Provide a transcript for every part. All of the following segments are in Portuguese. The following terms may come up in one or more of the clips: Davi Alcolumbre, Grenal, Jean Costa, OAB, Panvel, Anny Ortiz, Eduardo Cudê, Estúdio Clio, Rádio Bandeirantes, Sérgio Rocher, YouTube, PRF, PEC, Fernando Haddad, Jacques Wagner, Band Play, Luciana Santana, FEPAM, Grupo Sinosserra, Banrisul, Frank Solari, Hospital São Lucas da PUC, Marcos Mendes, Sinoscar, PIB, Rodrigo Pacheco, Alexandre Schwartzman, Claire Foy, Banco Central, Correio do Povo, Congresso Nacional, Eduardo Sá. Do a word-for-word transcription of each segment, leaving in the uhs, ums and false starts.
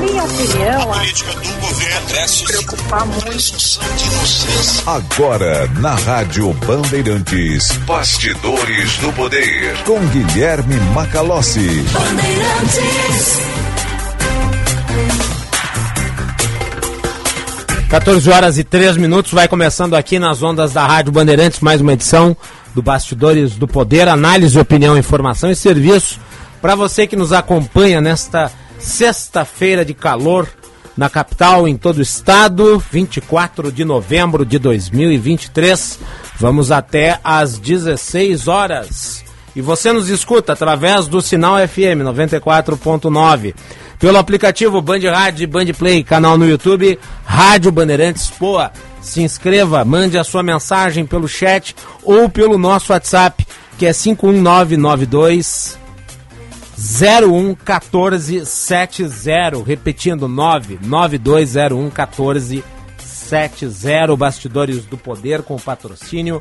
minha opinião, a política do governo se preocupar muito. Agora, na Rádio Bandeirantes, Bastidores do Poder, com Guilherme Macalossi. Bandeirantes. quatorze horas e três minutos, vai começando aqui nas ondas da Rádio Bandeirantes, mais uma edição do Bastidores do Poder, análise, opinião, informação e serviço. Para você que nos acompanha nesta sexta-feira de calor na capital, em todo o estado, vinte e quatro de novembro de dois mil e vinte e três, vamos até às dezesseis horas. E você nos escuta através do sinal F M noventa e quatro ponto nove, pelo aplicativo Band Rádio e Band Play, canal no YouTube Rádio Bandeirantes Poa. Se inscreva, mande a sua mensagem pelo chat ou pelo nosso WhatsApp, que é cinco um nove nove dois zero um um quatro sete zero, repetindo, nove nove dois zero um um quatro sete zero. Bastidores do Poder, com o patrocínio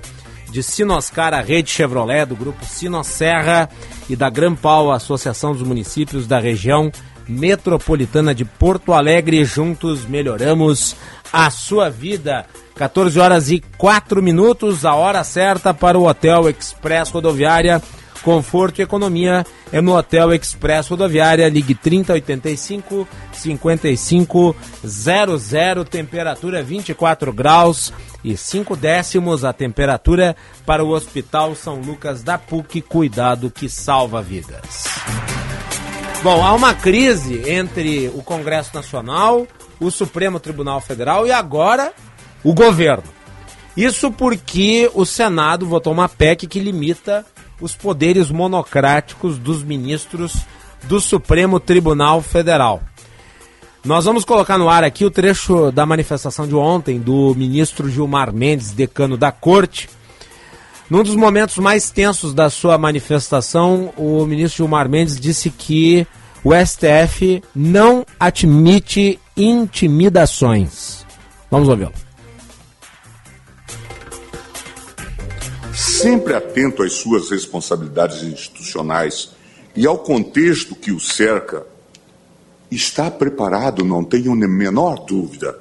de Sinoscar, a Rede Chevrolet, do Grupo Sinosserra e da Granpal, a Associação dos Municípios da Região Metropolitana de Porto Alegre. Juntos melhoramos a sua vida. quatorze horas e quatro minutos, a hora certa para o Hotel Express Rodoviária. Conforto e economia é no Hotel Express Rodoviária. Ligue trinta oitenta e cinco, cinquenta e cinco zero zero. Temperatura vinte e quatro graus e cinco décimos. A temperatura para o Hospital São Lucas da P U C. Cuidado que salva vidas. Bom, há uma crise entre o Congresso Nacional, o Supremo Tribunal Federal e agora o governo. Isso porque o Senado votou uma P E C que limita os poderes monocráticos dos ministros do Supremo Tribunal Federal. Nós vamos colocar no ar aqui o trecho da manifestação de ontem do ministro Gilmar Mendes, decano da Corte. Num dos momentos mais tensos da sua manifestação, o ministro Gilmar Mendes disse que o S T F não admite intimidações. Vamos ouvi-lo. Sempre atento às suas responsabilidades institucionais e ao contexto que o cerca, está preparado, não tenho a menor dúvida,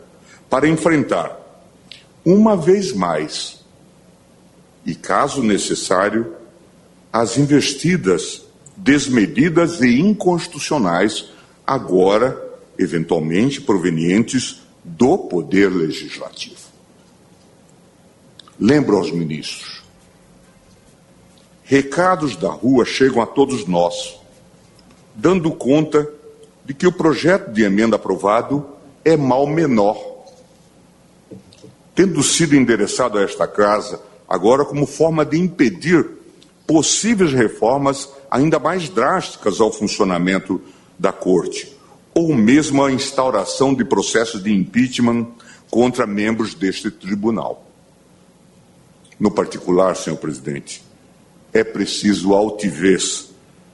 para enfrentar, uma vez mais, e caso necessário, as investidas desmedidas e inconstitucionais, agora, eventualmente, provenientes do Poder Legislativo. Lembro aos ministros, recados da rua chegam a todos nós, dando conta de que o projeto de emenda aprovado é mal menor, tendo sido endereçado a esta casa agora como forma de impedir possíveis reformas ainda mais drásticas ao funcionamento da Corte, ou mesmo a instauração de processos de impeachment contra membros deste tribunal. No particular, senhor presidente, é preciso altivez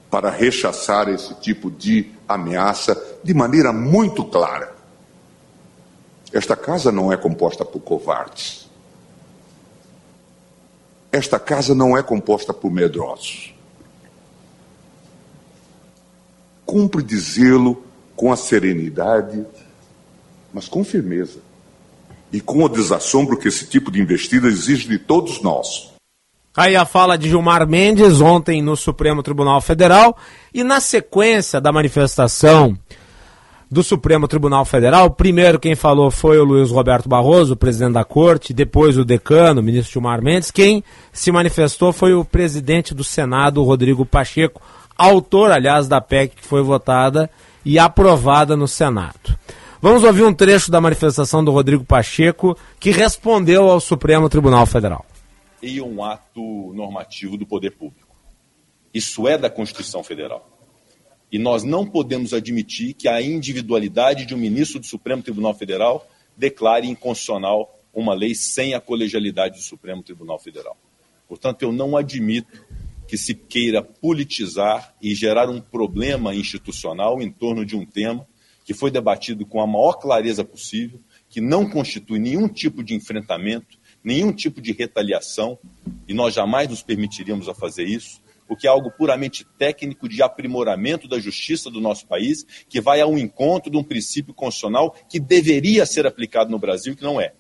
para rechaçar esse tipo de ameaça de maneira muito clara. Esta casa não é composta por covardes. Esta casa não é composta por medrosos. Cumpre dizê-lo com a serenidade, mas com firmeza e com o desassombro que esse tipo de investida exige de todos nós. Aí a fala de Gilmar Mendes ontem no Supremo Tribunal Federal, e na sequência da manifestação do Supremo Tribunal Federal, primeiro quem falou foi o Luiz Roberto Barroso, presidente da Corte, depois o decano, o ministro Gilmar Mendes. Quem se manifestou foi o presidente do Senado, Rodrigo Pacheco, autor, aliás, da P E C que foi votada e aprovada no Senado. Vamos ouvir um trecho da manifestação do Rodrigo Pacheco, que respondeu ao Supremo Tribunal Federal. E um ato normativo do poder público. Isso é da Constituição Federal. E nós não podemos admitir que a individualidade de um ministro do Supremo Tribunal Federal declare inconstitucional uma lei sem a colegialidade do Supremo Tribunal Federal. Portanto, eu não admito que se queira politizar e gerar um problema institucional em torno de um tema que foi debatido com a maior clareza possível, que não constitui nenhum tipo de enfrentamento, nenhum tipo de retaliação, e nós jamais nos permitiríamos a fazer isso, o que é algo puramente técnico de aprimoramento da justiça do nosso país, que vai ao encontro de um princípio constitucional que deveria ser aplicado no Brasil, que não é.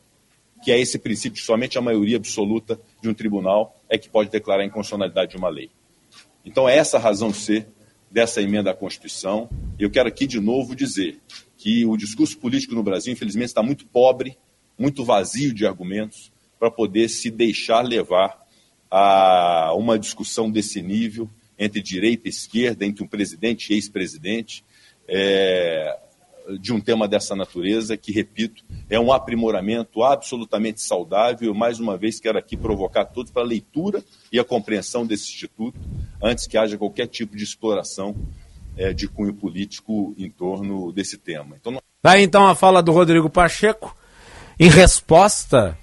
Que é esse princípio que somente a maioria absoluta de um tribunal é que pode declarar a inconstitucionalidade de uma lei. Então, é essa a razão de ser dessa emenda à Constituição. E eu quero aqui, de novo, dizer que o discurso político no Brasil, infelizmente, está muito pobre, muito vazio de argumentos para poder se deixar levar a uma discussão desse nível entre direita e esquerda, entre um presidente e ex-presidente, é, de um tema dessa natureza que, repito, é um aprimoramento absolutamente saudável. Eu, mais uma vez, quero aqui provocar todos para a leitura e a compreensão desse instituto antes que haja qualquer tipo de exploração é, de cunho político em torno desse tema. Então, não... Aí, então, a fala do Rodrigo Pacheco em resposta...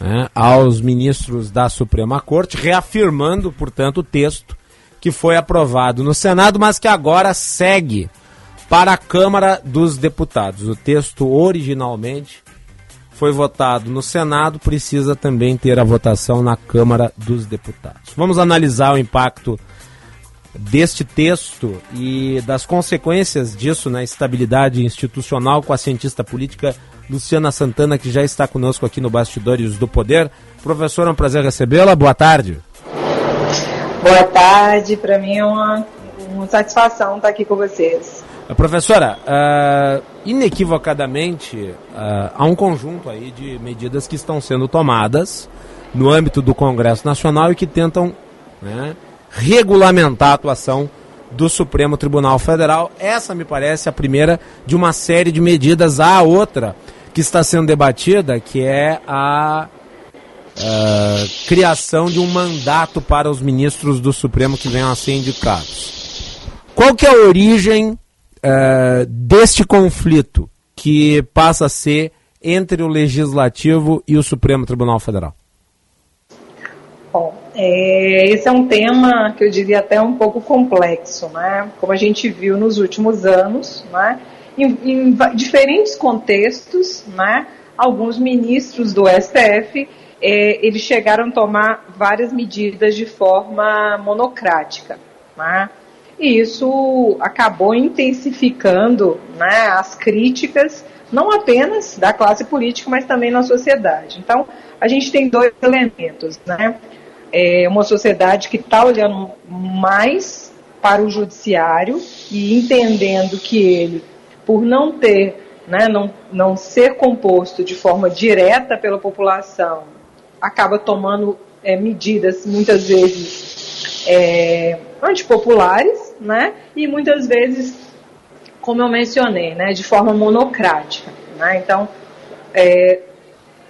É, aos ministros da Suprema Corte, reafirmando, portanto, o texto que foi aprovado no Senado, mas que agora segue para a Câmara dos Deputados. O texto originalmente foi votado no Senado, precisa também ter a votação na Câmara dos Deputados. Vamos analisar o impacto deste texto e das consequências disso na estabilidade institucional com a cientista política Luciana Santana, que já está conosco aqui no Bastidores do Poder. Professora, é um prazer recebê-la. Boa tarde. Boa tarde. Para mim é uma, uma satisfação estar aqui com vocês. Professora, uh, inequivocadamente, uh, há um conjunto aí de medidas que estão sendo tomadas no âmbito do Congresso Nacional e que tentam, né, regulamentar a atuação do Supremo Tribunal Federal. Essa me parece a primeira de uma série de medidas. Há outra que está sendo debatida, que é a, a criação de um mandato para os ministros do Supremo que venham a ser indicados. Qual que é a origem uh, deste conflito que passa a ser entre o Legislativo e o Supremo Tribunal Federal? Bom, é, esse é um tema que eu diria até um pouco complexo, né? Como a gente viu nos últimos anos, né? Em, em diferentes contextos, né? Alguns ministros do S T F, é, eles chegaram a tomar várias medidas de forma monocrática, né? E isso acabou intensificando, né, as críticas, não apenas da classe política, mas também na sociedade. Então, a gente tem dois elementos, né? É uma sociedade que está olhando mais para o judiciário e entendendo que ele, por não ter, né, não, não ser composto de forma direta pela população, acaba tomando é, medidas muitas vezes é, antipopulares, né, e muitas vezes, como eu mencionei, né, de forma monocrática. Né? Então, é,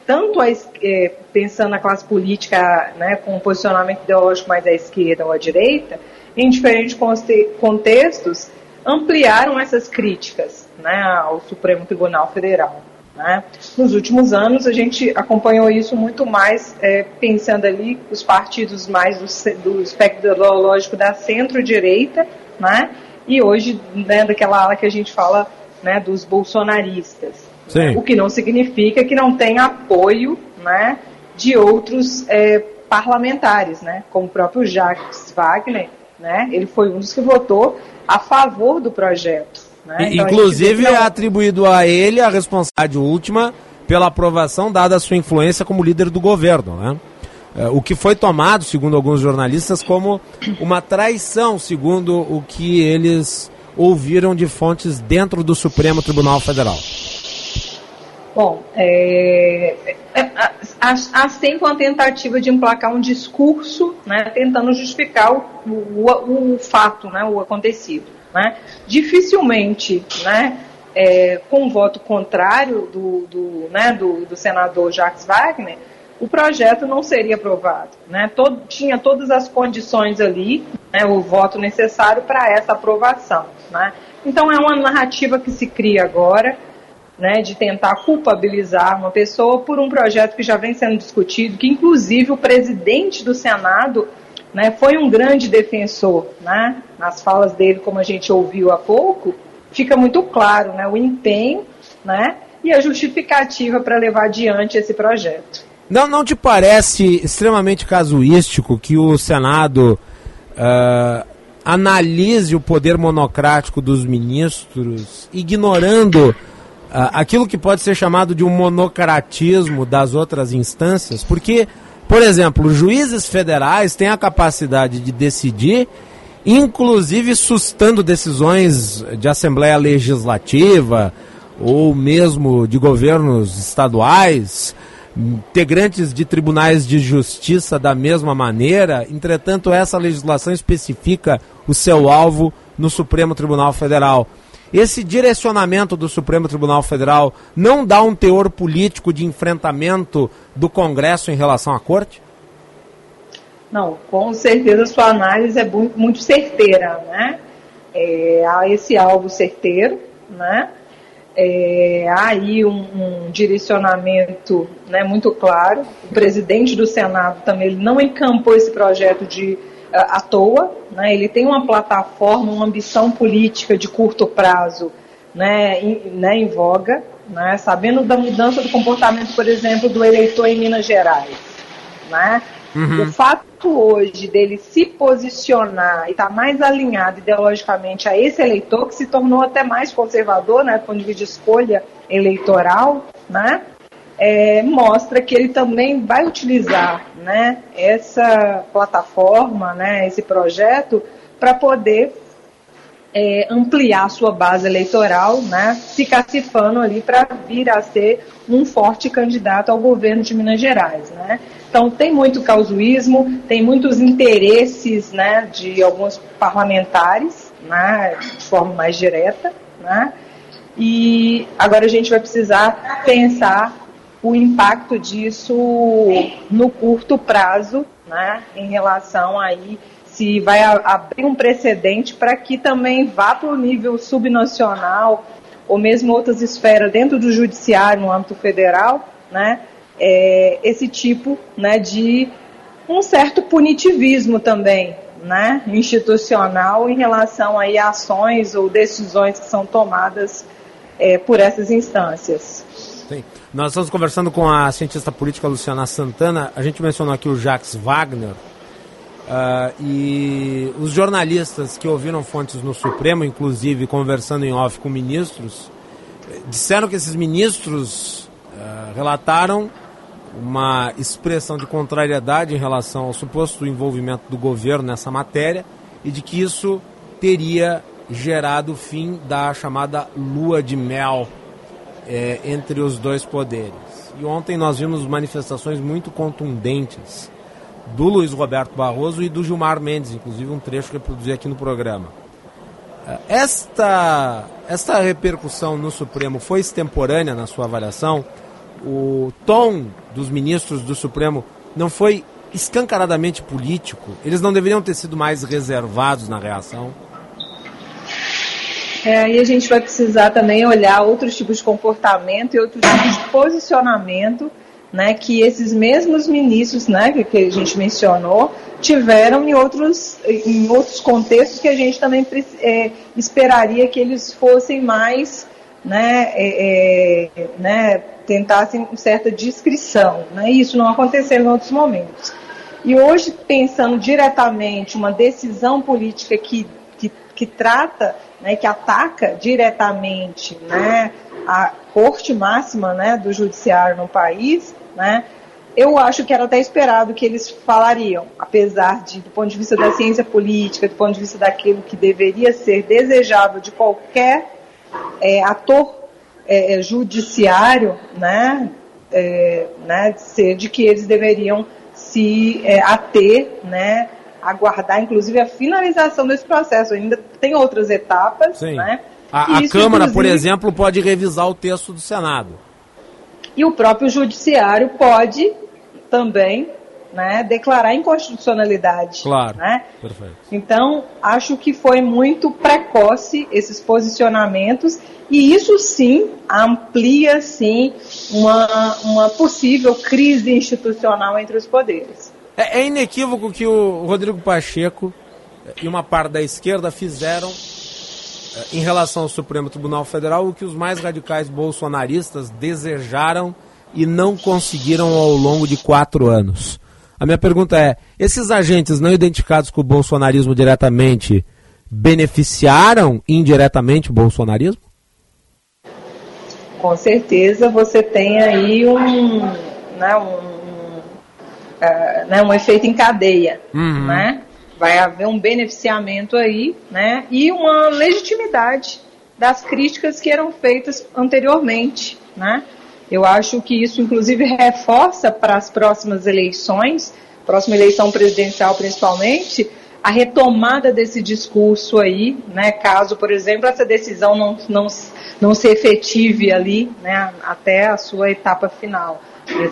tanto a, é, pensando na classe política, né, com um posicionamento ideológico mais à esquerda ou à direita, em diferentes contextos, ampliaram essas críticas, né, ao Supremo Tribunal Federal. Né? Nos últimos anos, a gente acompanhou isso muito mais, é, pensando ali os partidos mais do, do espectro ideológico da centro-direita, né, e hoje, né, daquela ala que a gente fala, né, dos bolsonaristas. Sim. O que não significa que não tenha apoio, né, de outros é, parlamentares, né, como o próprio Jacques Wagner, né, ele foi um dos que votou a favor do projeto. Né? Então, inclusive, a gente... é atribuído a ele a responsabilidade última pela aprovação, dada a sua influência como líder do governo. Né? O que foi tomado, segundo alguns jornalistas, como uma traição, segundo o que eles ouviram de fontes dentro do Supremo Tribunal Federal. Bom, é, há sempre uma tentativa de emplacar um discurso, né, tentando justificar o, o, o fato, né, o acontecido. Né? Dificilmente, né, é, com o voto contrário do, do, né, do, do senador Jacques Wagner, o projeto não seria aprovado. Né? Todo, tinha todas as condições ali, né, o voto necessário para essa aprovação. Né? Então é uma narrativa que se cria agora, né, de tentar culpabilizar uma pessoa por um projeto que já vem sendo discutido, que inclusive o presidente do Senado, né, foi um grande defensor, né, nas falas dele, como a gente ouviu há pouco, fica muito claro, né, o empenho, né, e a justificativa para levar adiante esse projeto. Não, não te parece extremamente casuístico que o Senado uh, analise o poder monocrático dos ministros, ignorando uh, aquilo que pode ser chamado de um monocratismo das outras instâncias, porque, por exemplo, os juízes federais têm a capacidade de decidir, inclusive sustando decisões de Assembleia Legislativa ou mesmo de governos estaduais, integrantes de tribunais de justiça da mesma maneira. Entretanto, essa legislação especifica o seu alvo no Supremo Tribunal Federal. Esse direcionamento do Supremo Tribunal Federal não dá um teor político de enfrentamento do Congresso em relação à Corte? Não, com certeza sua análise é muito, muito certeira, né? É, há esse alvo certeiro, né? É, há aí um, um direcionamento, né, muito claro. O presidente do Senado também, ele não encampou esse projeto de, à, à toa, né? Ele tem uma plataforma, uma ambição política de curto prazo, né, em, né, em voga, né? Sabendo da mudança do comportamento, por exemplo, do eleitor em Minas Gerais, né? Uhum. O fato hoje dele se posicionar e estar tá mais alinhado ideologicamente a esse eleitor, que se tornou até mais conservador, né, do ponto de vista de escolha eleitoral, né, é, mostra que ele também vai utilizar, né, essa plataforma, né, esse projeto, para poder é, ampliar sua base eleitoral, né, se cacifando ali para vir a ser um forte candidato ao governo de Minas Gerais, né? Então, tem muito causuísmo, tem muitos interesses, né, de alguns parlamentares, né, de forma mais direta, né? E agora a gente vai precisar pensar o impacto disso no curto prazo, né, em relação aí se vai abrir um precedente para que também vá para o nível subnacional ou mesmo outras esferas dentro do judiciário, no âmbito federal, né? É, esse tipo, né, de um certo punitivismo também, né, institucional em relação aí a ações ou decisões que são tomadas é, por essas instâncias. Sim. Nós estamos conversando com a cientista política Luciana Santana. A gente mencionou aqui o Jacques Wagner uh, e os jornalistas que ouviram fontes no Supremo, inclusive conversando em off com ministros, disseram que esses ministros uh, relataram uma expressão de contrariedade em relação ao suposto envolvimento do governo nessa matéria e de que isso teria gerado o fim da chamada lua de mel é, entre os dois poderes. E ontem nós vimos manifestações muito contundentes do Luiz Roberto Barroso e do Gilmar Mendes, inclusive um trecho que eu produzi aqui no programa. Esta, esta repercussão no Supremo foi extemporânea na sua avaliação? O tom dos ministros do Supremo não foi escancaradamente político? Eles não deveriam ter sido mais reservados na reação? É, e a gente vai precisar também olhar outros tipos de comportamento e outros tipos de posicionamento, né, que esses mesmos ministros, né, que, que a gente mencionou, tiveram em outros, em outros contextos que a gente também é, esperaria que eles fossem mais... Né, é, é, né, tentassem certa discrição, né? Isso não aconteceu em outros momentos. E hoje, pensando diretamente uma decisão política que, que, que trata, né, que ataca diretamente, né, a corte máxima, né, do judiciário no país, né, eu acho que era até esperado que eles falariam, apesar de, do ponto de vista da ciência política, do ponto de vista daquilo que deveria ser desejável de qualquer É, ator é, judiciário, né, é, né, ser de que eles deveriam se é, ater, né, aguardar, inclusive, a finalização desse processo. Ainda tem outras etapas. Sim. Né? A, a Câmara, por exemplo, pode revisar o texto do Senado. E o próprio Judiciário pode também, né, declarar inconstitucionalidade. Claro, né? Perfeito. Então, acho que foi muito precoce esses posicionamentos e isso sim amplia sim uma, uma possível crise institucional entre os poderes. É, é inequívoco que o Rodrigo Pacheco e uma parte da esquerda fizeram em relação ao Supremo Tribunal Federal o que os mais radicais bolsonaristas desejaram e não conseguiram ao longo de quatro anos. A minha pergunta é, esses agentes não identificados com o bolsonarismo diretamente beneficiaram indiretamente o bolsonarismo? Com certeza você tem aí um, né, um, uh, né, um efeito em cadeia, uhum. né? Vai haver um beneficiamento aí, né? E uma legitimidade das críticas que eram feitas anteriormente, né? Eu acho que isso, inclusive, reforça para as próximas eleições, próxima eleição presidencial principalmente, a retomada desse discurso aí, né? Caso, por exemplo, essa decisão não, não, não se efetive ali, né? Até a sua etapa final.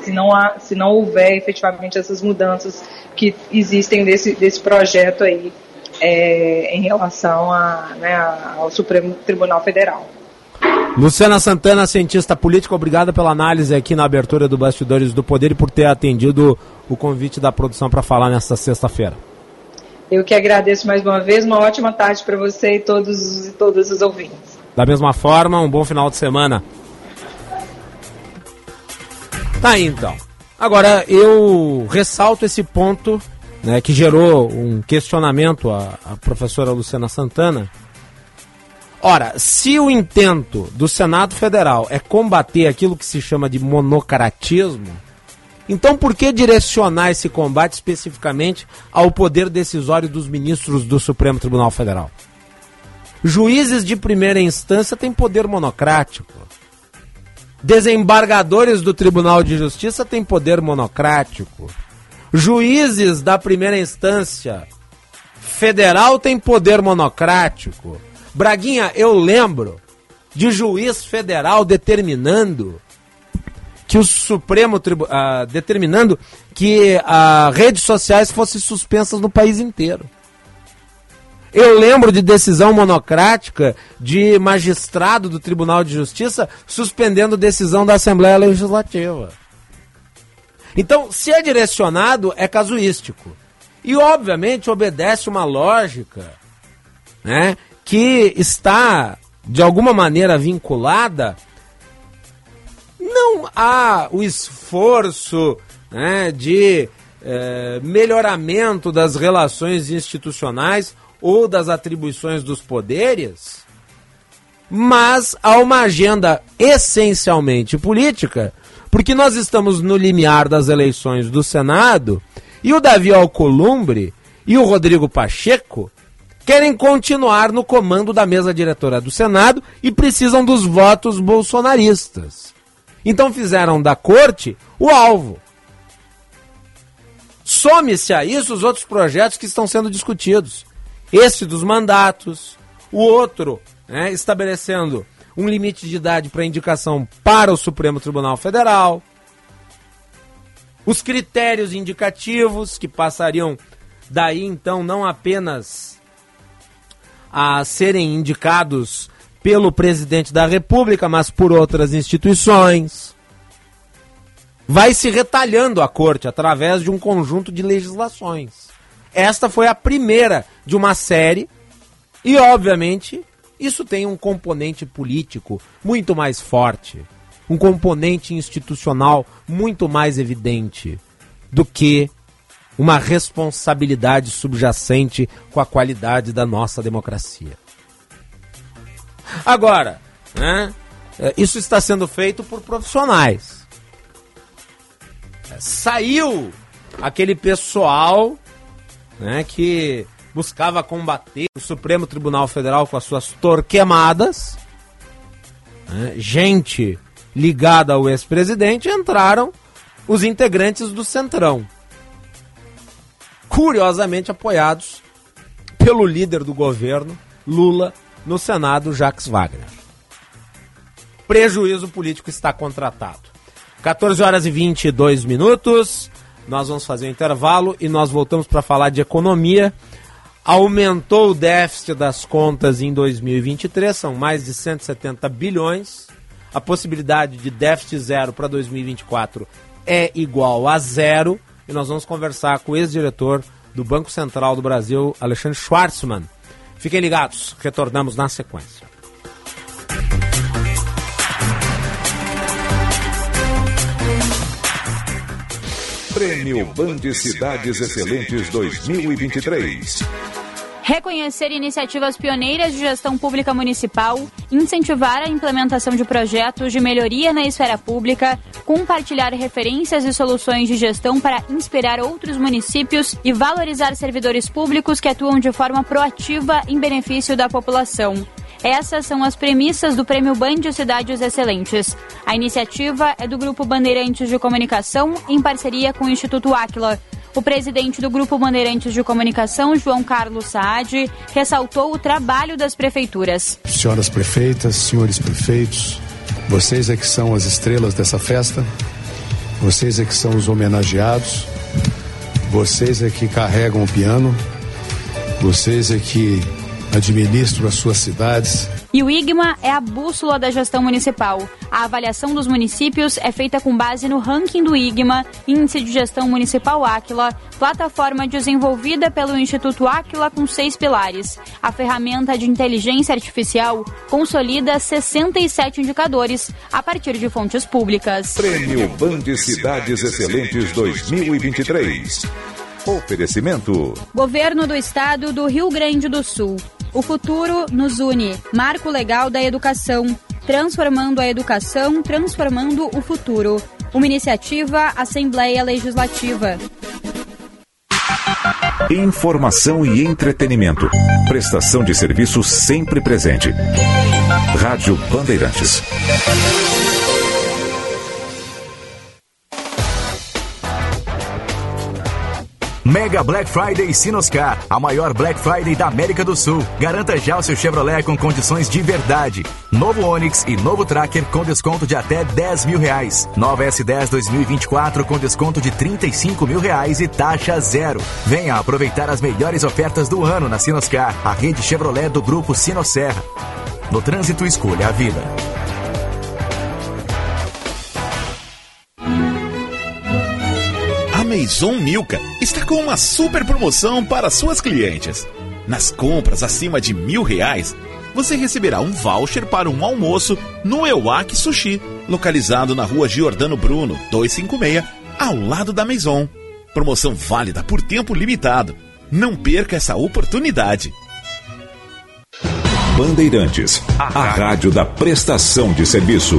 Se não, há, se não houver efetivamente essas mudanças que existem desse, desse projeto aí é, em relação a, né, ao Supremo Tribunal Federal. Luciana Santana, cientista política, obrigada pela análise aqui na abertura do Bastidores do Poder e por ter atendido o convite da produção para falar nesta sexta-feira. Eu que agradeço mais uma vez, uma ótima tarde para você e todos, todos os ouvintes. Da mesma forma, um bom final de semana. Tá aí, então. Agora, eu ressalto esse ponto, né, que gerou um questionamento à, à professora Luciana Santana. Ora, se o intento do Senado Federal é combater aquilo que se chama de monocratismo, então por que direcionar esse combate especificamente ao poder decisório dos ministros do Supremo Tribunal Federal? Juízes de primeira instância têm poder monocrático. Desembargadores do Tribunal de Justiça têm poder monocrático. Juízes da primeira instância federal têm poder monocrático. Braguinha, eu lembro de juiz federal determinando que o Supremo Tribunal, uh, determinando que as uh, redes sociais fossem suspensas no país inteiro. Eu lembro de decisão monocrática de magistrado do Tribunal de Justiça suspendendo decisão da Assembleia Legislativa. Então, se é direcionado, é casuístico. E, obviamente, obedece uma lógica, né, que está, de alguma maneira, vinculada não a o esforço, né, de eh, melhoramento das relações institucionais ou das atribuições dos poderes, mas há uma agenda essencialmente política, porque nós estamos no limiar das eleições do Senado e o Davi Alcolumbre e o Rodrigo Pacheco querem continuar no comando da mesa diretora do Senado e precisam dos votos bolsonaristas. Então fizeram da corte o alvo. Some-se a isso os outros projetos que estão sendo discutidos. Este dos mandatos, o outro, né, estabelecendo um limite de idade para indicação para o Supremo Tribunal Federal, os critérios indicativos que passariam daí então não apenas a serem indicados pelo presidente da República, mas por outras instituições. Vai se retalhando a corte através de um conjunto de legislações. Esta foi a primeira de uma série e, obviamente, isso tem um componente político muito mais forte, um componente institucional muito mais evidente do que uma responsabilidade subjacente com a qualidade da nossa democracia. Agora, né, isso está sendo feito por profissionais. Saiu aquele pessoal, né, que buscava combater o Supremo Tribunal Federal com as suas torquemadas, né, gente ligada ao ex-presidente, entraram os integrantes do Centrão, curiosamente apoiados pelo líder do governo, Lula, no Senado, Jacques Wagner. Prejuízo político está contratado. catorze horas e vinte e dois minutos... Nós vamos fazer um intervalo e nós voltamos para falar de economia. Aumentou o déficit das contas em dois mil e vinte e três, são mais de cento e setenta bilhões. A possibilidade de déficit zero para dois mil e vinte e quatro é igual a zero. E nós vamos conversar com o ex-diretor do Banco Central do Brasil, Alexandre Schwartzman. Fiquem ligados, retornamos na sequência. Prêmio Band Cidades Excelentes dois mil e vinte e três. Reconhecer iniciativas pioneiras de gestão pública municipal, incentivar a implementação de projetos de melhoria na esfera pública, compartilhar referências e soluções de gestão para inspirar outros municípios e valorizar servidores públicos que atuam de forma proativa em benefício da população. Essas são as premissas do Prêmio Band Cidades Excelentes. A iniciativa é do Grupo Bandeirantes de Comunicação, em parceria com o Instituto Áquila. O presidente do Grupo Bandeirantes de Comunicação, João Carlos Saad, ressaltou o trabalho das prefeituras. Senhoras prefeitas, senhores prefeitos, vocês é que são as estrelas dessa festa, vocês é que são os homenageados, vocês é que carregam o piano, vocês é que administram as suas cidades. E o IGMA é a bússola da gestão municipal. A avaliação dos municípios é feita com base no ranking do IGMA, Índice de Gestão Municipal Áquila, plataforma desenvolvida pelo Instituto Áquila com seis pilares. A ferramenta de inteligência artificial consolida sessenta e sete indicadores a partir de fontes públicas. Prêmio Band Cidades Excelentes dois mil e vinte e três. Oferecimento. Governo do Estado do Rio Grande do Sul. O futuro nos une. Marco legal da educação. Transformando a educação, transformando o futuro. Uma iniciativa Assembleia Legislativa. Informação e entretenimento. Prestação de serviço sempre presente. Rádio Bandeirantes. Mega Black Friday Sinoscar, a maior Black Friday da América do Sul. Garanta já o seu Chevrolet com condições de verdade. Novo Onix e novo Tracker com desconto de até dez mil reais. Nova S dez dois mil e vinte e quatro com desconto de trinta e cinco mil reais e taxa zero. Venha aproveitar as melhores ofertas do ano na Sinoscar, a rede Chevrolet do Grupo Sinosserra. No trânsito, escolha a vida. Maison Milka está com uma super promoção para suas clientes. Nas compras acima de mil reais, você receberá um voucher para um almoço no Ewak Sushi, localizado na rua Giordano Bruno, duzentos e cinquenta e seis, ao lado da Maison. Promoção válida por tempo limitado. Não perca essa oportunidade. Bandeirantes, a rádio da prestação de serviço.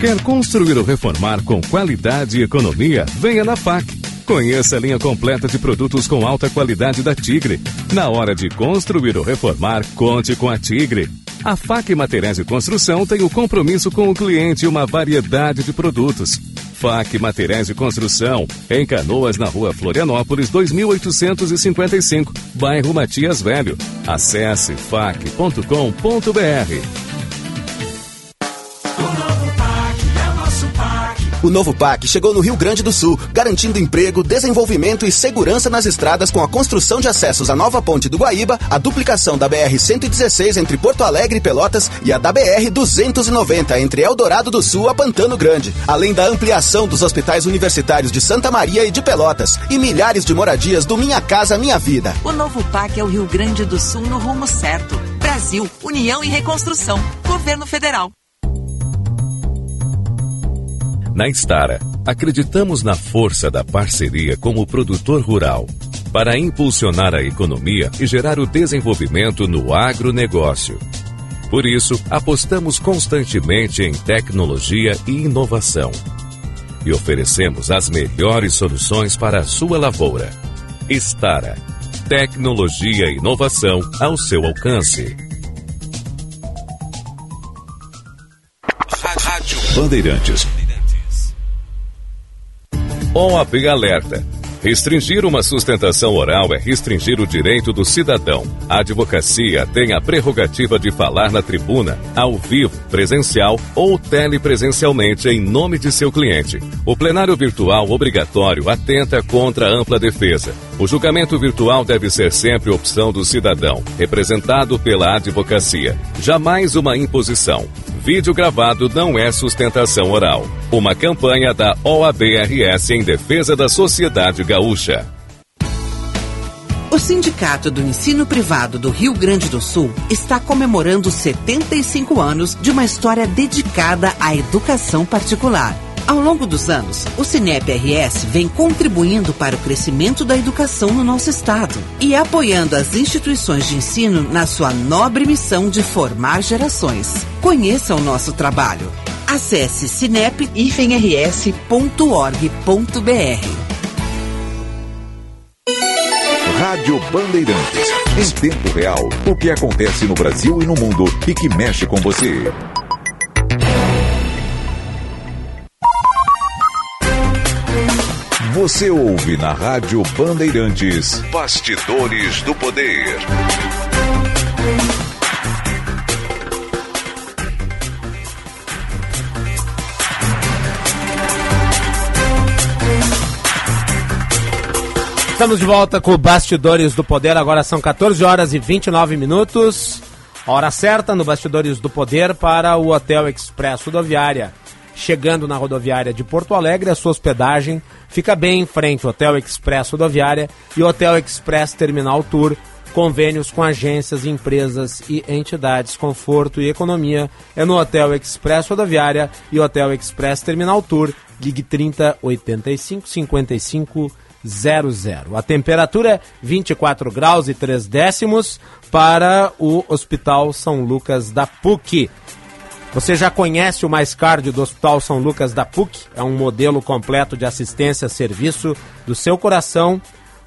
Quer construir ou reformar com qualidade e economia? Venha na F A C. Conheça a linha completa de produtos com alta qualidade da Tigre. Na hora de construir ou reformar, conte com a Tigre. A F A C Materiais de Construção tem o compromisso com o cliente e uma variedade de produtos. F A C Materiais de Construção, em Canoas, na rua Florianópolis, dois mil oitocentos e cinquenta e cinco, bairro Matias Velho. Acesse fac ponto com ponto br. O novo PAC chegou no Rio Grande do Sul, garantindo emprego, desenvolvimento e segurança nas estradas com a construção de acessos à nova ponte do Guaíba, a duplicação da B R cento e dezesseis entre Porto Alegre e Pelotas e a da B R duzentos e noventa entre Eldorado do Sul a Pantano Grande, além da ampliação dos hospitais universitários de Santa Maria e de Pelotas e milhares de moradias do Minha Casa Minha Vida. O novo PAC é o Rio Grande do Sul no rumo certo. Brasil, União e Reconstrução. Governo Federal. Na Estara, acreditamos na força da parceria com o produtor rural para impulsionar a economia e gerar o desenvolvimento no agronegócio. Por isso, apostamos constantemente em tecnologia e inovação e oferecemos as melhores soluções para a sua lavoura. Estara, tecnologia e inovação ao seu alcance. Rádio Bandeirantes. O A B alerta. Restringir uma sustentação oral é restringir o direito do cidadão. A advocacia tem a prerrogativa de falar na tribuna, ao vivo, presencial ou telepresencialmente em nome de seu cliente. O plenário virtual obrigatório atenta contra a ampla defesa. O julgamento virtual deve ser sempre opção do cidadão, representado pela advocacia. Jamais uma imposição. Vídeo gravado não é sustentação oral. Uma campanha da O A B R S em defesa da sociedade gaúcha. O Sindicato do Ensino Privado do Rio Grande do Sul está comemorando setenta e cinco anos de uma história dedicada à educação particular. Ao longo dos anos, o Cinep R S vem contribuindo para o crescimento da educação no nosso estado e apoiando as instituições de ensino na sua nobre missão de formar gerações. Conheça o nosso trabalho. Acesse cinep hífen r s ponto org ponto b r. Rádio Bandeirantes. Em tempo real, o que acontece no Brasil e no mundo e que mexe com você. Você ouve na Rádio Bandeirantes, Bastidores do Poder. Estamos de volta com o Bastidores do Poder, agora são quatorze horas e vinte e nove minutos, hora certa no Bastidores do Poder para o Hotel Express Rodoviária. Chegando na rodoviária de Porto Alegre, a sua hospedagem fica bem em frente ao Hotel Express Rodoviária e Hotel Express Terminal Tour, convênios com agências, empresas e entidades, conforto e economia é no Hotel Express Rodoviária e Hotel Express Terminal Tour, ligue trinta, oitenta e cinco, cinquenta e cinco, zero zero. A temperatura é vinte e quatro graus e três décimos para o Hospital São Lucas da P U C. Você já conhece o Mais Card do Hospital São Lucas da P U C? É um modelo completo de assistência a serviço do seu coração,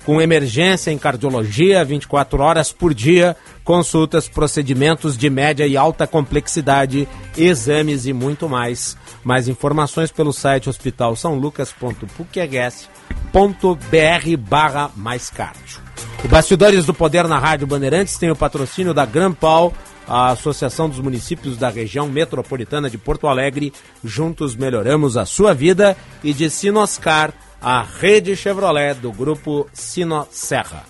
com emergência em cardiologia, vinte e quatro horas por dia, consultas, procedimentos de média e alta complexidade, exames e muito mais. Mais informações pelo site hospital são lucas ponto p u c r s ponto b r barra mais card. O Bastidores do Poder na Rádio Bandeirantes tem o patrocínio da Granpal, a Associação dos Municípios da Região Metropolitana de Porto Alegre. Juntos melhoramos a sua vida. E de Sinoscar, a Rede Chevrolet do Grupo Sinosserra.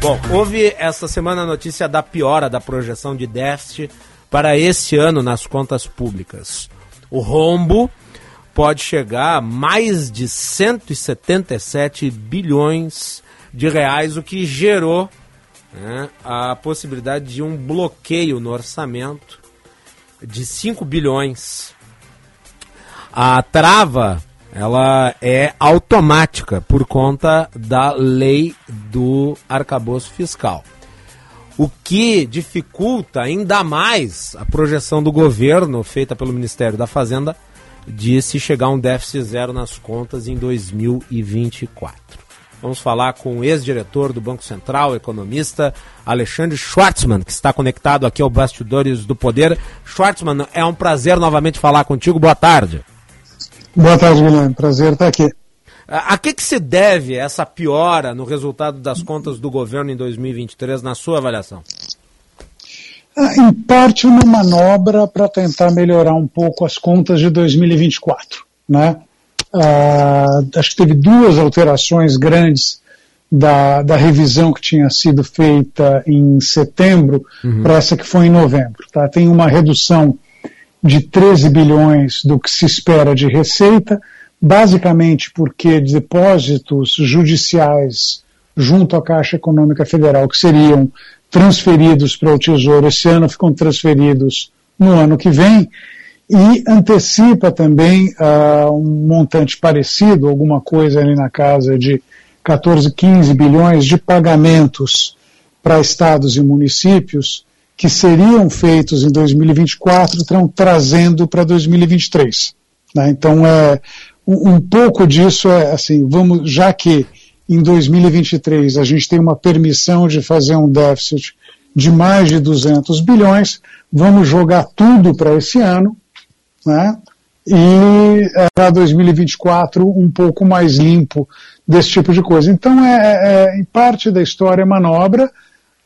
Bom, houve essa semana a notícia da piora da projeção de déficit para esse ano nas contas públicas. O rombo pode chegar a mais de cento e setenta e sete bilhões de reais, o que gerou É, a possibilidade de um bloqueio no orçamento de cinco bilhões. A trava, ela é automática por conta da lei do arcabouço fiscal, o que dificulta ainda mais a projeção do governo, feita pelo Ministério da Fazenda, de se chegar a um déficit zero nas contas em dois mil e vinte e quatro. Vamos falar com o ex-diretor do Banco Central, economista Alexandre Schwartzman, que está conectado aqui ao Bastidores do Poder. Schwartzman, é um prazer novamente falar contigo. Boa tarde. Boa tarde, Guilherme. Prazer estar aqui. A que, que se deve essa piora no resultado das contas do governo em dois mil e vinte e três, na sua avaliação? Ah, em parte, uma manobra para tentar melhorar um pouco as contas de dois mil e vinte e quatro, né? Uh, acho que teve duas alterações grandes da, da revisão que tinha sido feita em setembro, uhum, para essa que foi em novembro. Tá? Tem uma redução de treze bilhões do que se espera de receita, basicamente porque depósitos judiciais junto à Caixa Econômica Federal, que seriam transferidos para o Tesouro esse ano, ficam transferidos no ano que vem. E antecipa também uh, um montante parecido, alguma coisa ali na casa de quatorze, quinze bilhões de pagamentos para estados e municípios que seriam feitos em dois mil e vinte e quatro, estão trazendo para dois mil e vinte e três. Né? Então, é, um, um pouco disso é assim, vamos, já que em dois mil e vinte e três a gente tem uma permissão de fazer um déficit de mais de duzentos bilhões, vamos jogar tudo para esse ano, né? E para dois mil e vinte e quatro um pouco mais limpo desse tipo de coisa. Então, é, é, em parte da história é manobra,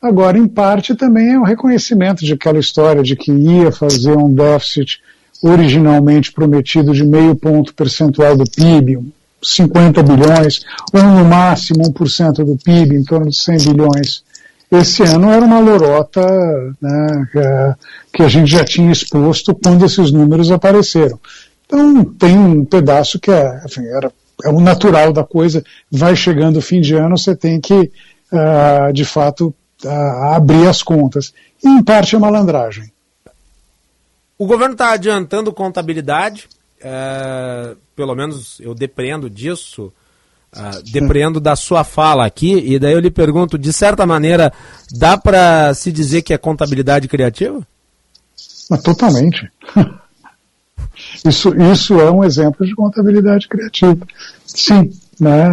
agora em parte também é um reconhecimento de aquela história de que ia fazer um déficit originalmente prometido de meio ponto percentual do P I B, cinquenta bilhões, ou no máximo um por cento do P I B, em torno de cem bilhões. Esse ano era uma lorota, né, que a gente já tinha exposto quando esses números apareceram. Então tem um pedaço que é, enfim, era, é o natural da coisa, vai chegando o fim de ano, você tem que, uh, de fato, uh, abrir as contas. E, em parte, é malandragem. O governo está adiantando contabilidade, é, pelo menos eu depreendo disso, é, depreendo da sua fala aqui, e daí eu lhe pergunto, de certa maneira, dá para se dizer que é contabilidade criativa? Mas totalmente. Isso, isso é um exemplo de contabilidade criativa. Sim, né?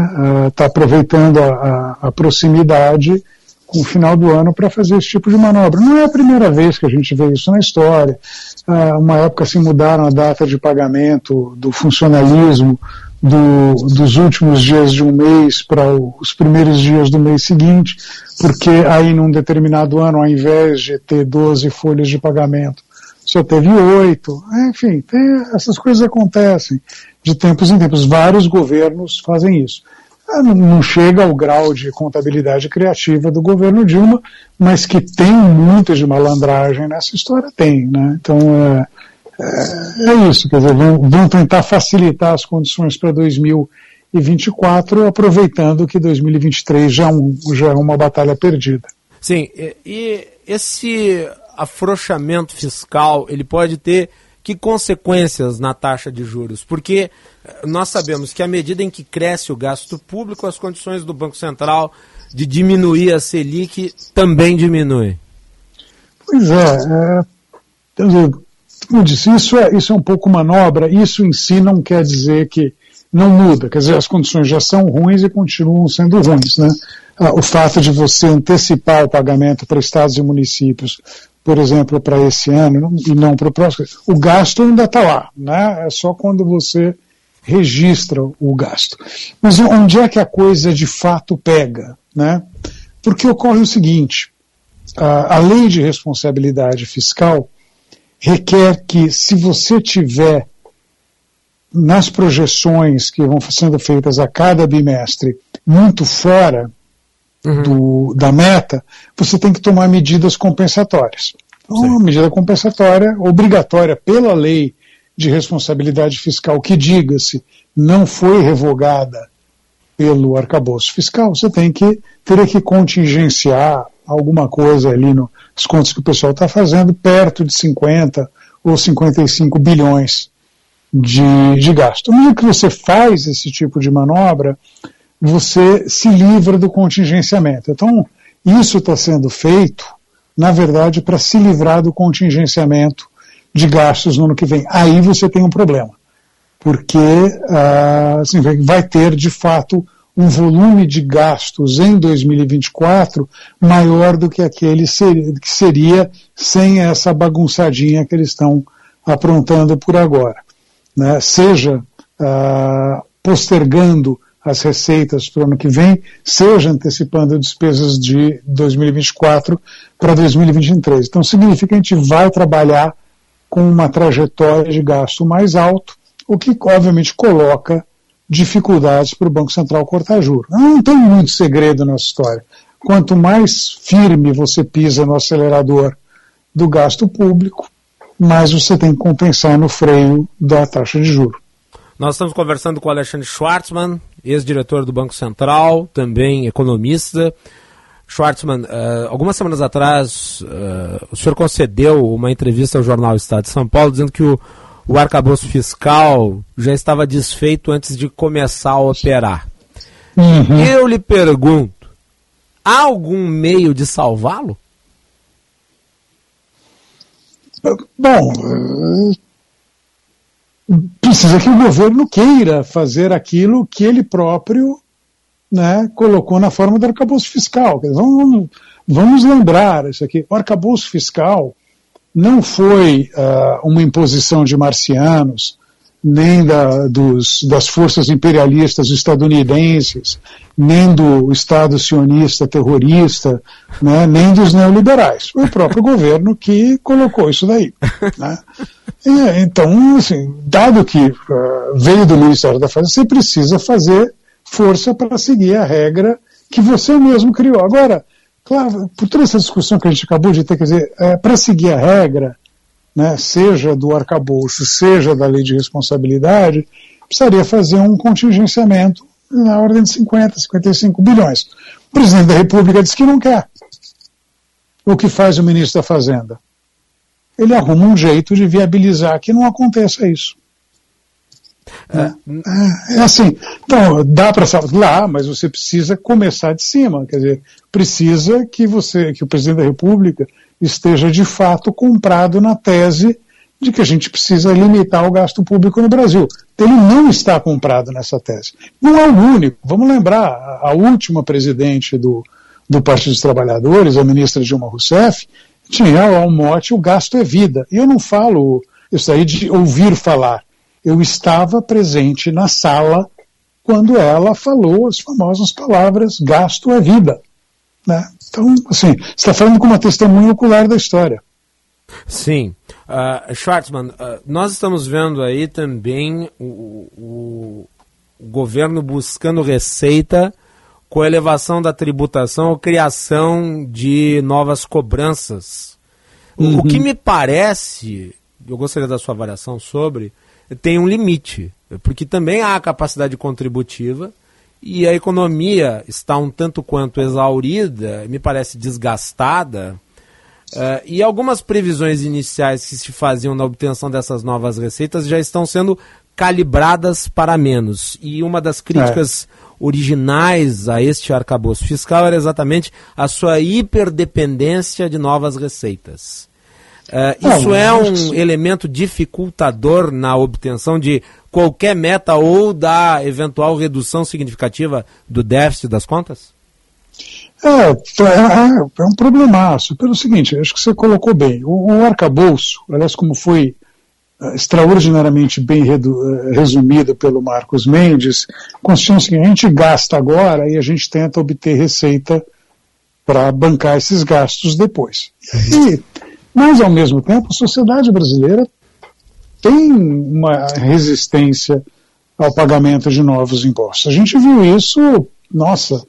Está aproveitando a, a, a proximidade com o final do ano para fazer esse tipo de manobra. Não é a primeira vez que a gente vê isso na história. Ah, uma época se mudaram a data de pagamento do funcionalismo do, dos últimos dias de um mês para os primeiros dias do mês seguinte, porque aí num determinado ano, ao invés de ter doze folhas de pagamento, só teve oito, enfim, tem, essas coisas acontecem de tempos em tempos, vários governos fazem isso. Não chega ao grau de contabilidade criativa do governo Dilma, mas que tem muito de malandragem nessa história, tem, né? Então é, é, é isso, quer dizer, vão, vão tentar facilitar as condições para dois mil e vinte e quatro, aproveitando que dois mil e vinte e três já, um, já é uma batalha perdida. Sim, e, e esse afrouxamento fiscal, ele pode ter que consequências na taxa de juros? Porque nós sabemos que à medida em que cresce o gasto público, as condições do Banco Central de diminuir a Selic também diminuem. Pois é, é como eu disse, isso é, isso é um pouco manobra, isso em si não quer dizer que não muda, quer dizer, as condições já são ruins e continuam sendo ruins, né? O fato de você antecipar o pagamento para estados e municípios, por exemplo, para esse ano e não para o próximo, o gasto ainda está lá, né? É só quando você registra o gasto. Mas onde é que a coisa de fato pega, né? Porque ocorre o seguinte, a, a lei de responsabilidade fiscal requer que, se você tiver nas projeções que vão sendo feitas a cada bimestre muito fora do, da meta, você tem que tomar medidas compensatórias. Então, uma medida compensatória obrigatória pela lei de responsabilidade fiscal, que, diga-se, não foi revogada pelo arcabouço fiscal, você tem que ter que contingenciar alguma coisa ali nos contos que o pessoal está fazendo, perto de cinquenta ou cinquenta e cinco bilhões de, de gasto. No que você faz esse tipo de manobra, você se livra do contingenciamento. Então, isso está sendo feito, na verdade, para se livrar do contingenciamento de gastos no ano que vem. Aí você tem um problema, porque ah, assim, vai ter, de fato, um volume de gastos em dois mil e vinte e quatro maior do que aquele ser, que seria sem essa bagunçadinha que eles estão aprontando por agora, né? Seja ah, postergando as receitas para o ano que vem, seja antecipando despesas de dois mil e vinte e quatro para dois mil e vinte e três. Então, significa que a gente vai trabalhar com uma trajetória de gasto mais alto, o que, obviamente, coloca dificuldades para o Banco Central cortar juros. Não tem muito segredo nessa história. Quanto mais firme você pisa no acelerador do gasto público, mais você tem que compensar no freio da taxa de juros. Nós estamos conversando com o Alexandre Schwartzman, ex-diretor do Banco Central, também economista. Schwartzman, uh, algumas semanas atrás, uh, o senhor concedeu uma entrevista ao jornal Estado de São Paulo, dizendo que o, o arcabouço fiscal já estava desfeito antes de começar a operar. Uhum. Eu lhe pergunto, há algum meio de salvá-lo? Bom... Uh... Precisa que o governo queira fazer aquilo que ele próprio, né, colocou na forma do arcabouço fiscal. Vamos, vamos lembrar isso aqui. O arcabouço fiscal não foi uh, uma imposição de marcianos, nem da, dos, das forças imperialistas estadunidenses, nem do Estado sionista terrorista, né, nem dos neoliberais. Foi o próprio governo que colocou isso daí, né? Então, assim, dado que uh, veio do Ministério da Fazenda, você precisa fazer força para seguir a regra que você mesmo criou. Agora, claro, por toda essa discussão que a gente acabou de ter, quer dizer, é, para seguir a regra, né, seja do arcabouço, seja da lei de responsabilidade, precisaria fazer um contingenciamento na ordem de cinquenta, cinquenta e cinco bilhões. O presidente da República diz que não quer. O que faz o ministro da Fazenda? Ele arruma um jeito de viabilizar que não aconteça isso. É, é assim, então, dá para falar lá, mas você precisa começar de cima, quer dizer, precisa que, você, que o presidente da República esteja de fato comprado na tese de que a gente precisa limitar o gasto público no Brasil. Ele não está comprado nessa tese. Não é o único. Vamos lembrar, a última presidente do, do Partido dos Trabalhadores, a ministra Dilma Rousseff, tinha lá um mote: o gasto é vida. E eu não falo isso aí de ouvir falar. Eu estava presente na sala quando ela falou as famosas palavras gasto é vida. Né? Então, assim, você está falando com uma testemunha ocular da história. Sim. Uh, Schwartzman, uh, nós estamos vendo aí também o, o, o governo buscando receita com a elevação da tributação ou criação de novas cobranças. Uhum. O que me parece, eu gostaria da sua avaliação sobre, tem um limite, porque também há a capacidade contributiva e a economia está um tanto quanto exaurida, me parece desgastada, Uh, e algumas previsões iniciais que se faziam na obtenção dessas novas receitas já estão sendo calibradas para menos. E uma das críticas é. originais a este arcabouço fiscal era exatamente a sua hiperdependência de novas receitas. Uh, isso é um elemento dificultador na obtenção de qualquer meta ou da eventual redução significativa do déficit das contas? É, é, é um problemaço, pelo seguinte, acho que você colocou bem, o, o arcabouço, aliás, como foi uh, extraordinariamente bem redu, uh, resumido pelo Marcos Mendes, consiste assim: a gente gasta agora e a gente tenta obter receita para bancar esses gastos depois. E, mas, ao mesmo tempo, a sociedade brasileira tem uma resistência ao pagamento de novos impostos. A gente viu isso, nossa...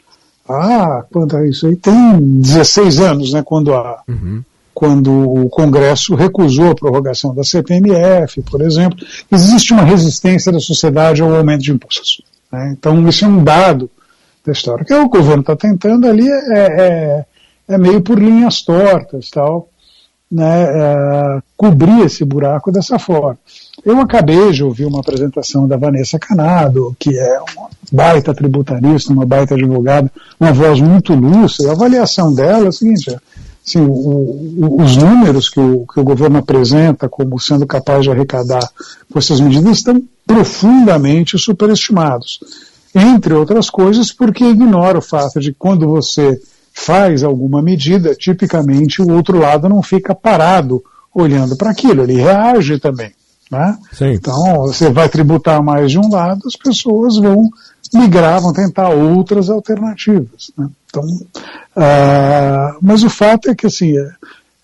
Ah, quanto a isso aí, tem dezesseis anos, né, quando, a, uhum. quando o Congresso recusou a prorrogação da C P M F, por exemplo. Existe uma resistência da sociedade ao aumento de impostos. Né? Então, isso é um dado da história. O que o governo está tentando ali é, é, é meio por linhas tortas, tal, né, é, cobrir esse buraco dessa forma. Eu acabei de ouvir uma apresentação da Vanessa Canado, que é uma baita tributarista, uma baita advogada, uma voz muito lúcida. A avaliação dela é a seguinte: assim, o, o, os números que o, que o governo apresenta como sendo capaz de arrecadar com essas medidas estão profundamente superestimados. Entre outras coisas, porque ignora o fato de que quando você faz alguma medida, tipicamente o outro lado não fica parado olhando para aquilo, ele reage também. Né? Então, você vai tributar mais de um lado, as pessoas vão migrar, vão tentar outras alternativas. Né? Então, uh, mas o fato é que, assim,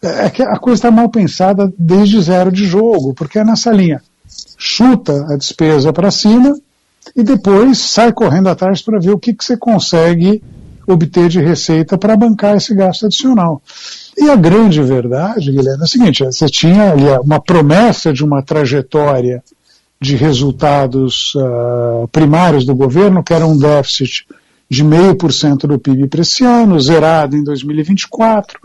é, é que a coisa está mal pensada desde zero de jogo, porque é nessa linha: chuta a despesa para cima e depois sai correndo atrás para ver o que, que você consegue obter de receita para bancar esse gasto adicional. E a grande verdade, Guilherme, é a seguinte: você tinha ali uma promessa de uma trajetória de resultados uh, primários do governo, que era um déficit de zero vírgula cinco por cento do P I B para esse ano, zerado em dois mil e vinte e quatro,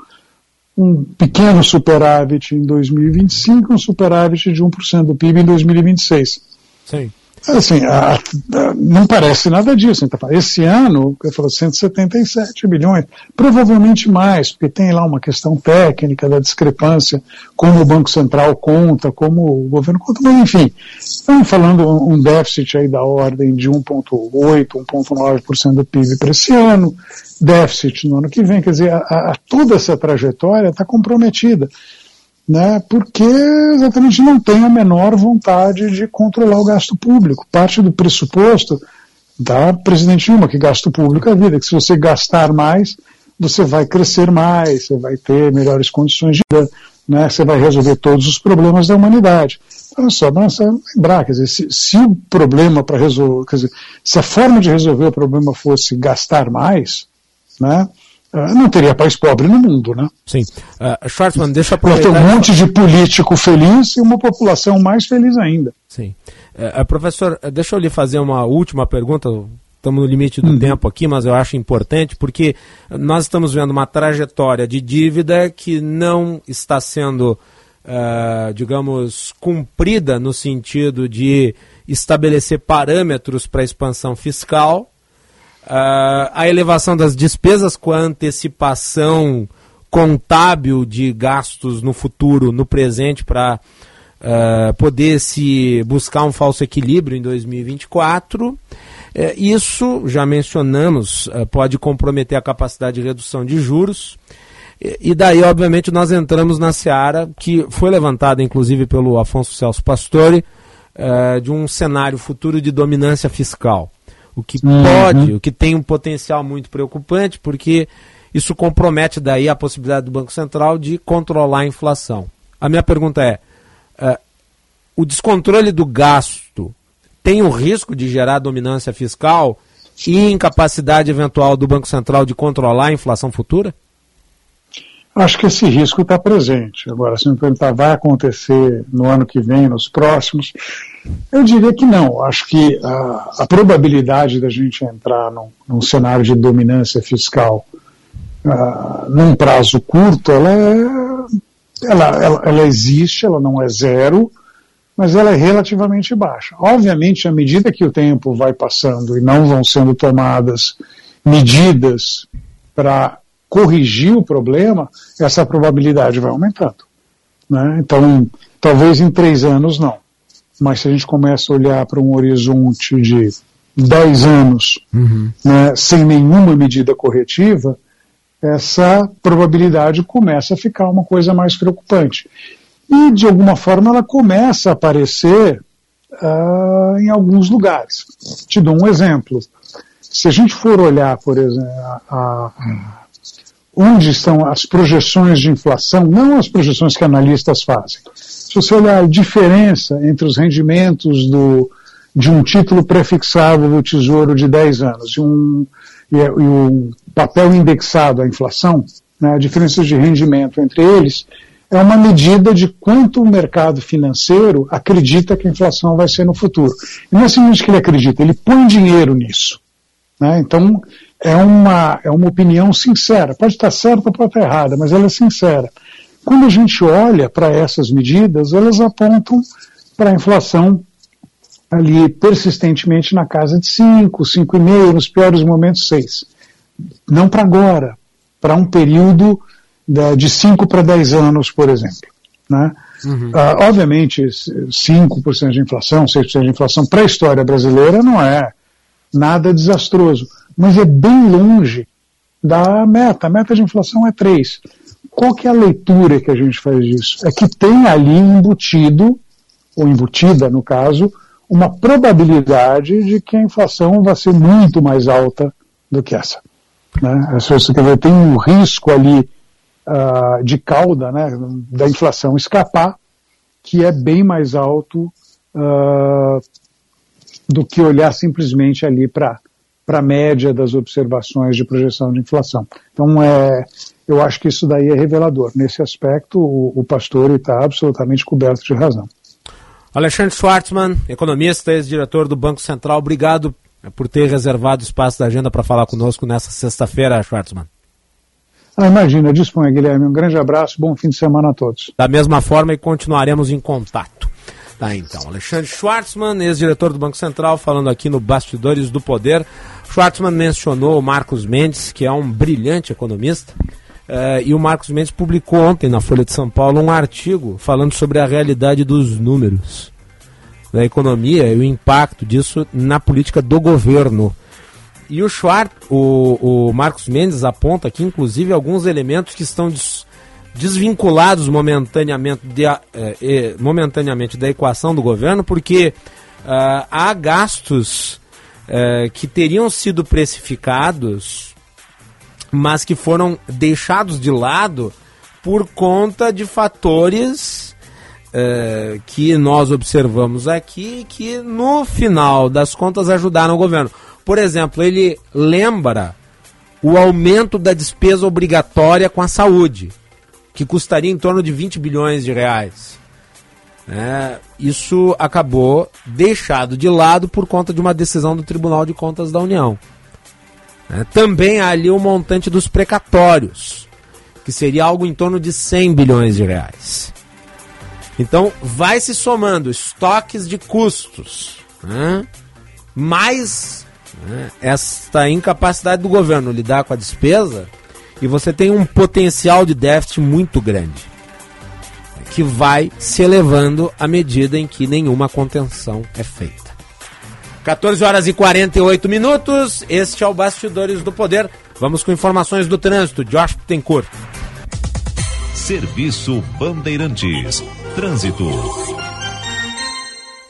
um pequeno superávit em dois mil e vinte e cinco, um superávit de um por cento do P I B em dois mil e vinte e seis. Sim. Assim, a, a, não parece nada disso. Então, esse ano, eu falo, cento e setenta e sete bilhões, provavelmente mais, porque tem lá uma questão técnica da discrepância, como o Banco Central conta, como o governo conta, mas enfim, estamos falando um déficit aí da ordem de um vírgula oito, um vírgula nove por cento do P I B para esse ano, déficit no ano que vem, quer dizer, a, a, toda essa trajetória está comprometida. Né, porque exatamente não tem a menor vontade de controlar o gasto público. Parte do pressuposto da presidente Dilma, que gasto público é vida, que se você gastar mais, você vai crescer mais, você vai ter melhores condições de vida, né, você vai resolver todos os problemas da humanidade. Então é só lembrar, quer dizer, se, se o problema para resolver, quer dizer, se a forma de resolver o problema fosse gastar mais, né, Uh, não teria país pobre no mundo, né? Sim. Uh, Schwartzman, deixa eu aproveitar... Tem um monte de político feliz e uma população mais feliz ainda. Sim. Uh, professor, deixa eu lhe fazer uma última pergunta. Estamos no limite do hum. tempo aqui, mas eu acho importante, porque nós estamos vendo uma trajetória de dívida que não está sendo uh, digamos, cumprida no sentido de estabelecer parâmetros para a expansão fiscal, uh, a elevação das despesas com a antecipação contábil de gastos no futuro, no presente, para uh, poder se buscar um falso equilíbrio em dois mil e vinte e quatro. É, isso, já mencionamos, uh, pode comprometer a capacidade de redução de juros. E, e daí, obviamente, nós entramos na seara, que foi levantada, inclusive, pelo Afonso Celso Pastore, uh, de um cenário futuro de dominância fiscal. O que uhum. pode, o que tem um potencial muito preocupante, porque isso compromete daí a possibilidade do Banco Central de controlar a inflação. A minha pergunta é, uh, o descontrole do gasto tem o risco de gerar dominância fiscal e incapacidade eventual do Banco Central de controlar a inflação futura? Acho que esse risco está presente. Agora, se me perguntar, vai acontecer no ano que vem, nos próximos? Eu diria que não. Acho que a, a probabilidade da gente entrar num, num cenário de dominância fiscal Uh, num prazo curto, ela, é, ela, ela, ela existe, ela não é zero, mas ela é relativamente baixa. Obviamente, à medida que o tempo vai passando e não vão sendo tomadas medidas para corrigir o problema, essa probabilidade vai aumentando, né? Então, talvez em três anos não, mas se a gente começa a olhar para um horizonte de dez anos, uhum. né, sem nenhuma medida corretiva, essa probabilidade começa a ficar uma coisa mais preocupante. E, de alguma forma, ela começa a aparecer uh, em alguns lugares. Te dou um exemplo. Se a gente for olhar, por exemplo, a, a, onde estão as projeções de inflação, não as projeções que analistas fazem. Se você olhar a diferença entre os rendimentos do, de um título prefixado do Tesouro de dez anos e um... e o papel indexado à inflação, né, a diferença de rendimento entre eles é uma medida de quanto o mercado financeiro acredita que a inflação vai ser no futuro. E não é simplesmente que ele acredita, ele põe dinheiro nisso, né? Então, é uma, é uma opinião sincera. Pode estar certa, pode estar errada, mas ela é sincera. Quando a gente olha para essas medidas, elas apontam para a inflação ali persistentemente na casa de cinco, cinco vírgula cinco, nos piores momentos seis. Não para agora, para um período de cinco para dez anos, por exemplo, né? Uhum. Uh, obviamente, cinco por cento de inflação, seis por cento de inflação para a história brasileira não é nada desastroso, mas é bem longe da meta. A meta de inflação é três. Qual que é a leitura que a gente faz disso? É que tem ali embutido, ou embutida no caso, uma probabilidade de que a inflação vai ser muito mais alta do que essa, né? Essa, dizer, tem um risco ali uh, de cauda, né, da inflação escapar, que é bem mais alto uh, do que olhar simplesmente ali para a média das observações de projeção de inflação. Então, é, eu acho que isso daí é revelador. Nesse aspecto, o, o Pastore está absolutamente coberto de razão. Alexandre Schwartzman, economista, ex-diretor do Banco Central, obrigado por ter reservado espaço da agenda para falar conosco nessa sexta-feira, Schwartzman. Ah, imagina, disponha, Guilherme. Um grande abraço, bom fim de semana a todos. Da mesma forma, e continuaremos em contato. Tá, então, Alexandre Schwartzman, ex-diretor do Banco Central, falando aqui no Bastidores do Poder. Schwartzman mencionou o Marcos Mendes, que é um brilhante economista. Uh, e o Marcos Mendes publicou ontem na Folha de São Paulo um artigo falando sobre a realidade dos números da economia e o impacto disso na política do governo. E o, Schwartz, o, o Marcos Mendes aponta aqui, inclusive, alguns elementos que estão des, desvinculados momentaneamente, de, uh, eh, momentaneamente da equação do governo, porque uh, há gastos uh, que teriam sido precificados, mas que foram deixados de lado por conta de fatores uh, que nós observamos aqui, que no final das contas ajudaram o governo. Por exemplo, ele lembra o aumento da despesa obrigatória com a saúde, que custaria em torno de vinte bilhões de reais. É, isso acabou deixado de lado por conta de uma decisão do Tribunal de Contas da União. É, também há ali o montante dos precatórios, que seria algo em torno de cem bilhões de reais. Então, vai se somando estoques de custos, né? Mais, né, esta incapacidade do governo lidar com a despesa, e você tem um potencial de déficit muito grande, que vai se elevando à medida em que nenhuma contenção é feita. quatorze horas e quarenta e oito minutos, este é o Bastidores do Poder. Vamos com informações do trânsito, Josh Pittencourt. Serviço Bandeirantes. Trânsito.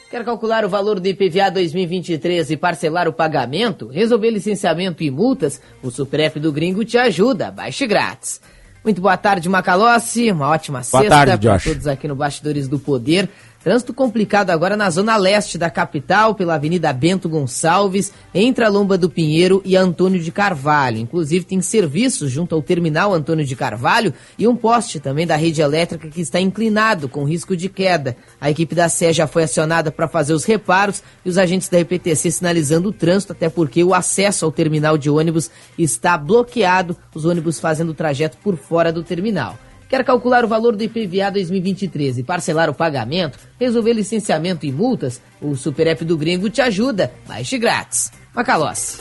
Quer calcular o valor do I P V A dois mil e vinte e três e parcelar o pagamento? Resolver licenciamento e multas? O Suprep do Gringo te ajuda. Baixe grátis. Muito boa tarde, Macalossi. Uma ótima boa sexta tarde, para Josh. Todos aqui no Bastidores do Poder. Trânsito complicado agora na zona leste da capital, pela Avenida Bento Gonçalves, entre a Lomba do Pinheiro e Antônio de Carvalho. Inclusive tem serviços junto ao terminal Antônio de Carvalho e um poste também da rede elétrica que está inclinado, com risco de queda. A equipe da S E já foi acionada para fazer os reparos e os agentes da R P T C sinalizando o trânsito, até porque o acesso ao terminal de ônibus está bloqueado, os ônibus fazendo o trajeto por fora do terminal. Quer calcular o valor do I P V A dois mil e vinte e três e parcelar o pagamento, resolver licenciamento e multas? O Super App do Gringo te ajuda. Baixe grátis. Macalossi.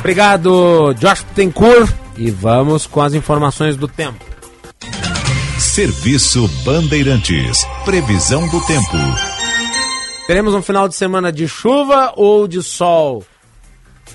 Obrigado, Josh Pittencourt. E vamos com as informações do tempo. Serviço Bandeirantes. Previsão do tempo. Teremos um final de semana de chuva ou de sol?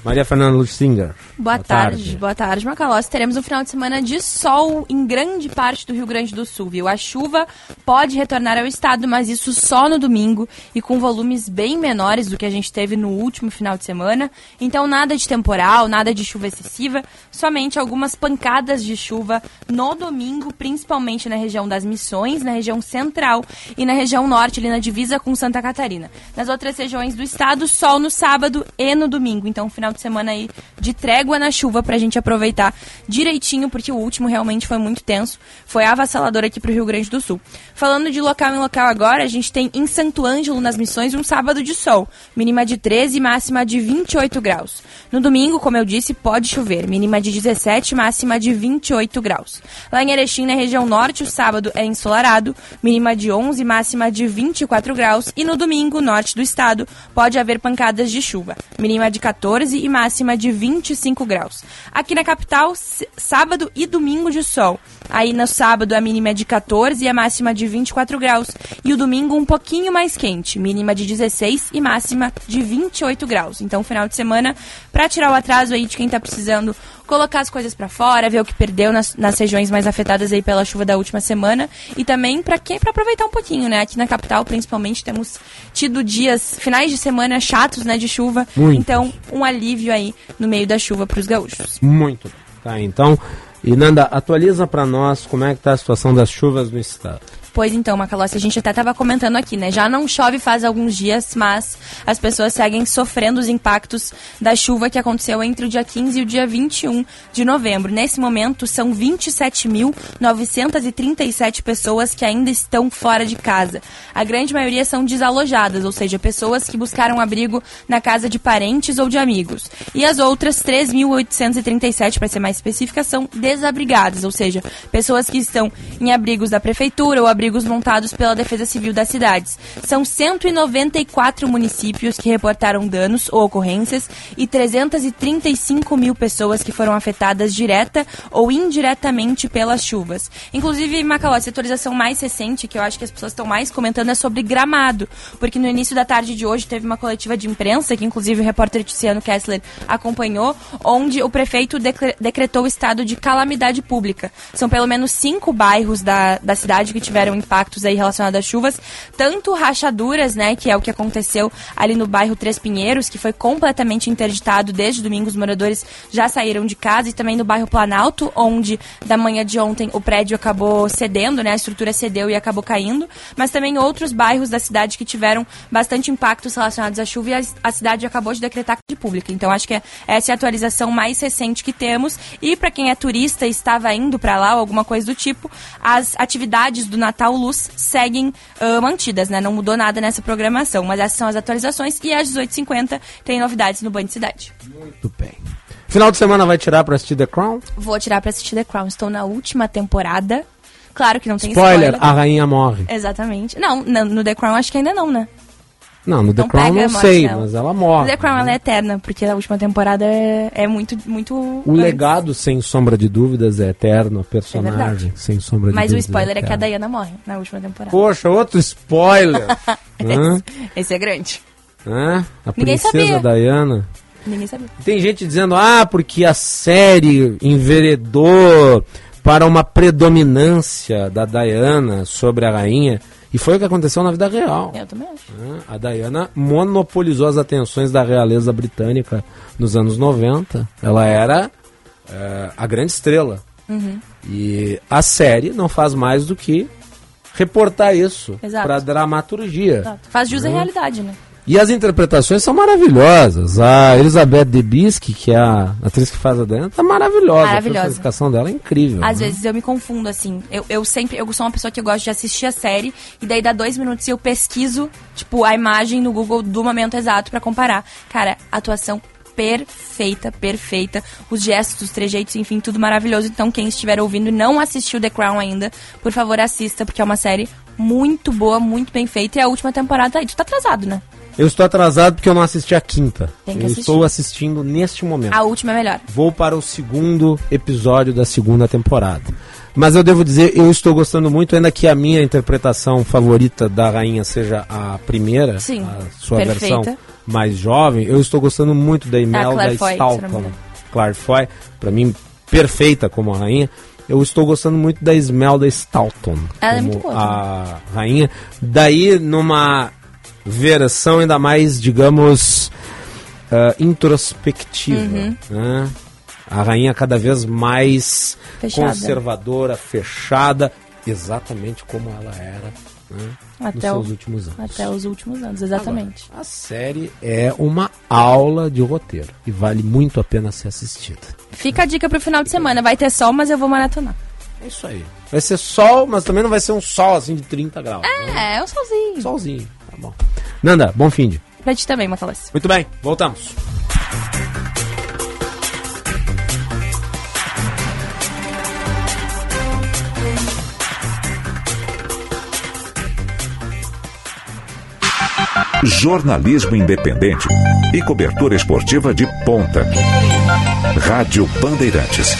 Maria Fernanda Lutzinger. Boa, boa tarde. tarde, boa tarde, Macalossi. Teremos um final de semana de sol em grande parte do Rio Grande do Sul, viu? A chuva pode retornar ao estado, mas isso só no domingo e com volumes bem menores do que a gente teve no último final de semana. Então, nada de temporal, nada de chuva excessiva, somente algumas pancadas de chuva no domingo, principalmente na região das Missões, na região central e na região norte, ali na divisa com Santa Catarina. Nas outras regiões do estado, sol no sábado e no domingo. Então, final de semana aí de trégua na chuva pra gente aproveitar direitinho, porque o último realmente foi muito tenso, foi avassalador aqui pro Rio Grande do Sul. Falando de local em local agora, a gente tem em Santo Ângelo, nas Missões, um sábado de sol, mínima de treze, máxima de vinte e oito graus. No domingo, como eu disse, pode chover, mínima de dezessete, máxima de vinte e oito graus. Lá em Erechim, na região norte, o sábado é ensolarado, mínima de onze, máxima de vinte e quatro graus, e no domingo, norte do estado, pode haver pancadas de chuva, mínima de catorze e máxima de vinte e cinco graus. Aqui na capital, sábado e domingo de sol. Aí no sábado a mínima é de catorze e a máxima de vinte e quatro graus. E o domingo um pouquinho mais quente, mínima de dezesseis e máxima de vinte e oito graus. Então final de semana para tirar o atraso aí de quem tá precisando colocar as coisas para fora, ver o que perdeu nas, nas regiões mais afetadas aí pela chuva da última semana, e também para quem para aproveitar um pouquinho, né? Aqui na capital, principalmente, temos tido dias, finais de semana chatos, né, de chuva. Muito. Então, um alívio aí no meio da chuva para os gaúchos. Muito. Tá, então, Inanda, atualiza para nós como é que tá a situação das chuvas no estado. Pois então, Macalossi, a gente até estava comentando aqui, né? Já não chove faz alguns dias, mas as pessoas seguem sofrendo os impactos da chuva que aconteceu entre o dia quinze e o dia vinte e um de novembro. Nesse momento, são vinte e sete mil, novecentos e trinta e sete pessoas que ainda estão fora de casa. A grande maioria são desalojadas, ou seja, pessoas que buscaram abrigo na casa de parentes ou de amigos. E as outras, três mil, oitocentos e trinta e sete, para ser mais específica, são desabrigadas, ou seja, pessoas que estão em abrigos da prefeitura ou abrigos montados pela Defesa Civil das cidades. São cento e noventa e quatro municípios que reportaram danos ou ocorrências e trezentos e trinta e cinco mil pessoas que foram afetadas direta ou indiretamente pelas chuvas. Inclusive, Macalossi, a atualização mais recente, que eu acho que as pessoas estão mais comentando, é sobre Gramado, porque no início da tarde de hoje teve uma coletiva de imprensa, que inclusive o repórter Tiziano Kessler acompanhou, onde o prefeito decretou o estado de calamidade pública. São pelo menos cinco bairros da, da cidade que tiveram impactos aí relacionados às chuvas, tanto rachaduras, né, que é o que aconteceu ali no bairro Três Pinheiros, que foi completamente interditado desde domingo, os moradores já saíram de casa, e também no bairro Planalto, onde da manhã de ontem o prédio acabou cedendo, né, a estrutura cedeu e acabou caindo, mas também outros bairros da cidade que tiveram bastante impactos relacionados à chuva, e a, a cidade acabou de decretar de pública. Então acho que é, essa é a atualização mais recente que temos, e para quem é turista e estava indo para lá ou alguma coisa do tipo, as atividades do Natal Natal Luz seguem uh, mantidas, né? Não mudou nada nessa programação, mas essas são as atualizações, e às dezoito e cinquenta tem novidades no Band Cidade. Muito bem. Final de semana vai tirar pra assistir The Crown? Vou tirar pra assistir The Crown, estou na última temporada. Claro que não tem spoiler. Spoiler, a rainha morre. Exatamente. Não, no The Crown acho que ainda não, né? Não, no The não Crown não sei, dela. Mas ela morre. No The Crown, né? Ela é eterna, porque a última temporada é, é muito, muito... O antes. Legado, sem sombra de dúvidas, é eterno, a personagem, é sem sombra de mas dúvidas. Mas o spoiler é, é que a Diana morre na última temporada. Poxa, outro spoiler! Hã? Esse, esse é grande. Hã? A Ninguém princesa sabia. Diana. Ninguém sabia. Tem gente dizendo, ah, porque a série enveredou para uma predominância da Diana sobre a rainha... E foi o que aconteceu na vida real. Eu também acho. A Diana monopolizou as atenções da realeza britânica nos anos noventa. Ela era é, a grande estrela. Uhum. E a série não faz mais do que reportar isso para dramaturgia. Exato. Faz jus à uhum. realidade, né? E as interpretações são maravilhosas. A Elizabeth Debicki, que é a atriz que faz a Diana, tá maravilhosa. maravilhosa. A personificação dela é incrível. Às né? vezes eu me confundo, assim. Eu, eu sempre... Eu sou uma pessoa que gosta de assistir a série e daí dá dois minutos e eu pesquiso, tipo, a imagem no Google do momento exato pra comparar. Cara, atuação perfeita, perfeita. Os gestos, os trejeitos, enfim, tudo maravilhoso. Então, quem estiver ouvindo e não assistiu The Crown ainda, por favor, assista, porque é uma série muito boa, muito bem feita. E a última temporada tá aí. Tu tá atrasado, né? Eu estou atrasado porque eu não assisti a quinta. Tem que eu assistir. Estou assistindo neste momento. A última é melhor. Vou para o segundo episódio da segunda temporada. Mas eu devo dizer, eu estou gostando muito, ainda que a minha interpretação favorita da rainha seja a primeira, sim, a sua perfeita. Versão mais jovem, eu estou gostando muito da Imelda Staunton. Claire Foy, para mim, perfeita como a rainha. Eu estou gostando muito da Imelda Staunton. Ela é muito boa. A né? rainha. Daí, numa... versão ainda mais, digamos, uh, introspectiva. Uhum. Né? A rainha cada vez mais fechada. Conservadora, fechada, exatamente como ela era, né? Até nos seus o, últimos anos. Até os últimos anos, exatamente. Agora, a série é uma aula de roteiro e vale muito a pena ser assistida. Fica a dica para o final de semana. Vai ter sol, mas eu vou maratonar. É isso aí. Vai ser sol, mas também não vai ser um sol assim de trinta graus. É, né? É um solzinho. Solzinho. Bom. Nanda, bom fim de. Pra ti também, Macalossi. Muito bem, voltamos. Jornalismo independente e cobertura esportiva de ponta. Rádio Bandeirantes.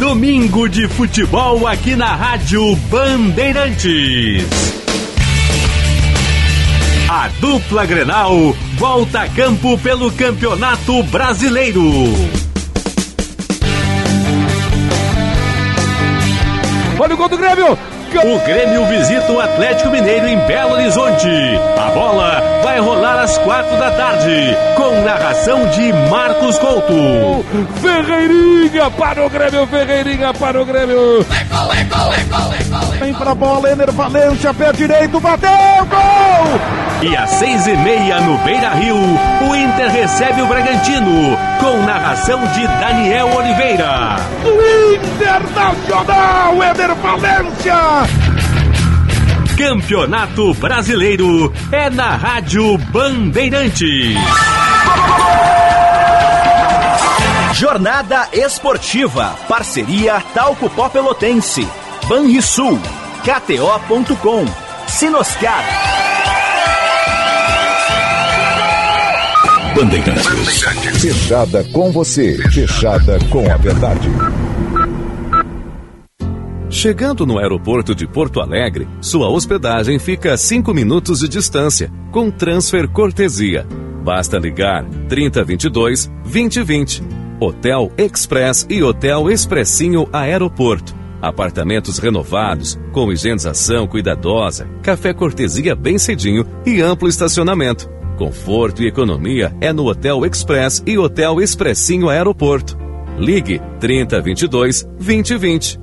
Domingo de futebol aqui na Rádio Bandeirantes. A dupla Grenal volta a campo pelo Campeonato Brasileiro. Olha o gol do Grêmio! O Grêmio visita o Atlético Mineiro em Belo Horizonte. A bola vai rolar às quatro da tarde, com narração de Marcos Couto. Ferreirinha para o Grêmio, Ferreirinha para o Grêmio. Vem para a bola, Enner Valencia, pé direito, bateu, gol! E às seis e meia no Beira-Rio, o Inter recebe o Bragantino, com narração de Daniel Oliveira. Internacional, Enner Valencia! Campeonato Brasileiro é na Rádio Bandeirantes. Jornada Esportiva, parceria Talco Pó Pelotense, Banrisul, K T O ponto com, Sinoscar. Bandeirantes, fechada com você, fechada com a verdade. Chegando no aeroporto de Porto Alegre, sua hospedagem fica a cinco minutos de distância, com transfer cortesia. Basta ligar trinta e vinte e dois, vinte e vinte. Hotel Express e Hotel Expressinho Aeroporto. Apartamentos renovados, com higienização cuidadosa, café cortesia bem cedinho e amplo estacionamento. Conforto e economia é no Hotel Express e Hotel Expressinho Aeroporto. Ligue trinta e vinte e dois, vinte e vinte.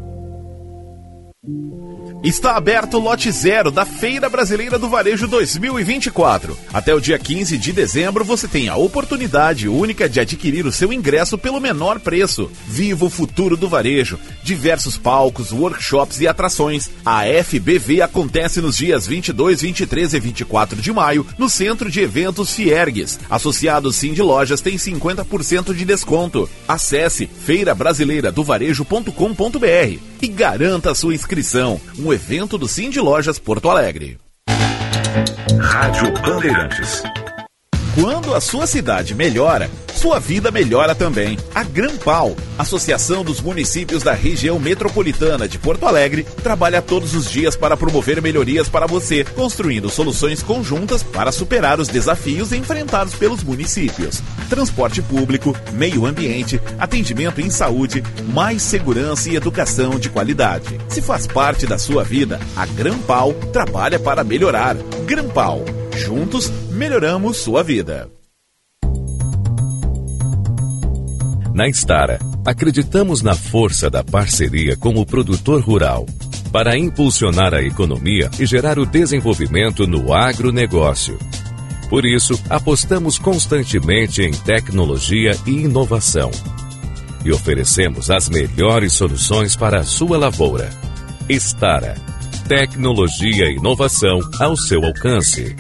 Está aberto o lote zero da Feira Brasileira do Varejo dois mil e vinte e quatro. Até o dia quinze de dezembro você tem a oportunidade única de adquirir o seu ingresso pelo menor preço. Viva o futuro do varejo. Diversos palcos, workshops e atrações. A F B V acontece nos dias vinte e dois, vinte e três e vinte e quatro de maio no Centro de Eventos Fiergues. Associados Sind Lojas tem cinquenta por cento de desconto. Acesse feira brasileira do varejo ponto com ponto b r e garanta a sua inscrição. Um evento do Sind Lojas Porto Alegre. Rádio Bandeirantes. Quando a sua cidade melhora, sua vida melhora também. A Granpal, Associação dos Municípios da Região Metropolitana de Porto Alegre, trabalha todos os dias para promover melhorias para você, construindo soluções conjuntas para superar os desafios enfrentados pelos municípios. Transporte público, meio ambiente, atendimento em saúde, mais segurança e educação de qualidade. Se faz parte da sua vida, a Granpal trabalha para melhorar. Granpal. Juntos, melhoramos sua vida. Na Stara, acreditamos na força da parceria com o produtor rural para impulsionar a economia e gerar o desenvolvimento no agronegócio. Por isso, apostamos constantemente em tecnologia e inovação e oferecemos as melhores soluções para a sua lavoura. Stara, tecnologia e inovação ao seu alcance.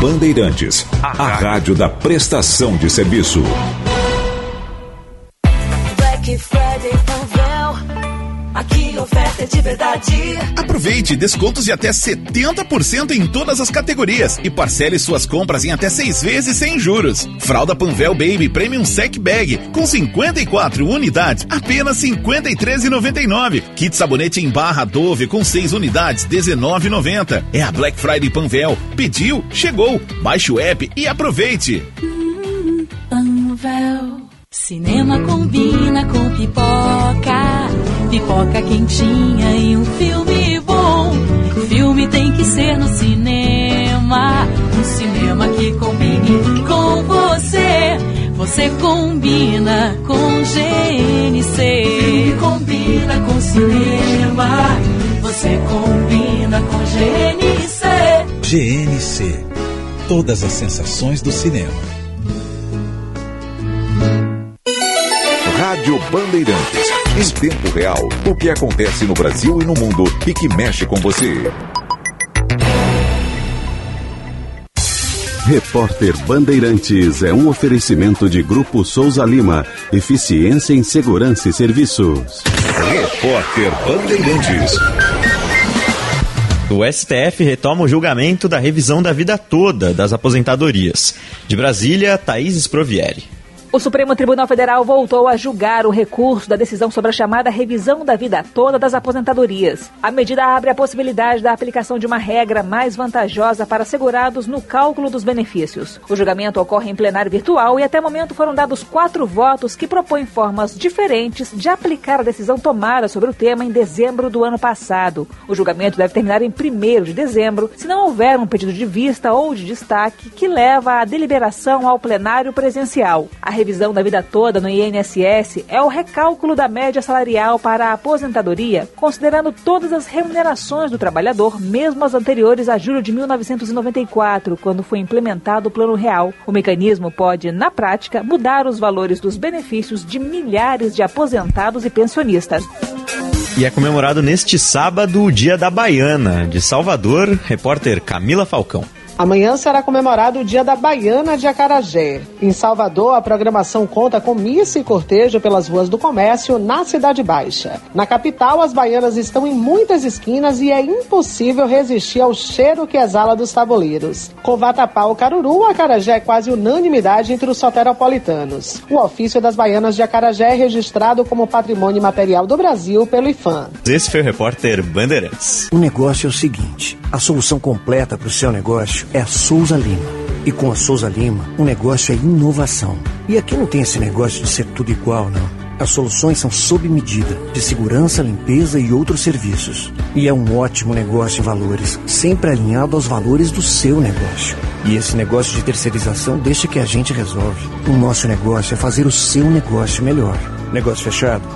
Bandeirantes, a rádio da prestação de serviço. Black Friday Panvel, aqui oferta de verdade. Aproveite descontos de até setenta por cento em todas as categorias e parcele suas compras em até seis vezes sem juros. Fralda Panvel Baby Premium Sec Bag com cinquenta e quatro unidades, apenas cinquenta e três reais e noventa e nove centavos. Kit sabonete em barra Dove com seis unidades, dezenove reais e noventa centavos. É a Black Friday Panvel. Pediu, chegou. Baixe o app e aproveite. Hum, Panvel. Cinema combina com pipoca, pipoca quentinha e um filme bom. Filme tem que ser no cinema, um cinema que combine com você. Você combina com G N C. Filme combina com cinema, você combina com G N C. G N C, todas as sensações do cinema. Rádio Bandeirantes, em tempo real, o que acontece no Brasil e no mundo e que mexe com você. Repórter Bandeirantes é um oferecimento de Grupo Souza Lima, eficiência em segurança e serviços. Repórter Bandeirantes. O S T F retoma o julgamento da revisão da vida toda das aposentadorias. De Brasília, Thaís Sprovieri. O Supremo Tribunal Federal voltou a julgar o recurso da decisão sobre a chamada revisão da vida toda das aposentadorias. A medida abre a possibilidade da aplicação de uma regra mais vantajosa para segurados no cálculo dos benefícios. O julgamento ocorre em plenário virtual e até o momento foram dados quatro votos que propõem formas diferentes de aplicar a decisão tomada sobre o tema em dezembro do ano passado. O julgamento deve terminar em primeiro de dezembro, se não houver um pedido de vista ou de destaque que leva a deliberação ao plenário presencial. A A revisão da vida toda no I N S S é o recálculo da média salarial para a aposentadoria, considerando todas as remunerações do trabalhador, mesmo as anteriores a julho de mil novecentos e noventa e quatro, quando foi implementado o Plano Real. O mecanismo pode, na prática, mudar os valores dos benefícios de milhares de aposentados e pensionistas. E é comemorado neste sábado o Dia da Baiana. De Salvador, repórter Camila Falcão. Amanhã será comemorado o Dia da Baiana de Acarajé. Em Salvador, a programação conta com missa e cortejo pelas ruas do comércio na Cidade Baixa. Na capital, as baianas estão em muitas esquinas e é impossível resistir ao cheiro que exala dos tabuleiros. Com vatapá ou caruru, o acarajé é quase unanimidade entre os soteropolitanos. O ofício das baianas de acarajé é registrado como Patrimônio Imaterial do Brasil pelo IFAM. Esse foi o repórter Bandeirantes. O negócio é o seguinte, a solução completa para o seu negócio é a Souza Lima. E com a Souza Lima, o negócio é inovação. E aqui não tem esse negócio de ser tudo igual, não. As soluções são sob medida, de segurança, limpeza e outros serviços. E é um ótimo negócio em valores, sempre alinhado aos valores do seu negócio. E esse negócio de terceirização deixa que a gente resolve. O nosso negócio é fazer o seu negócio melhor. Negócio fechado?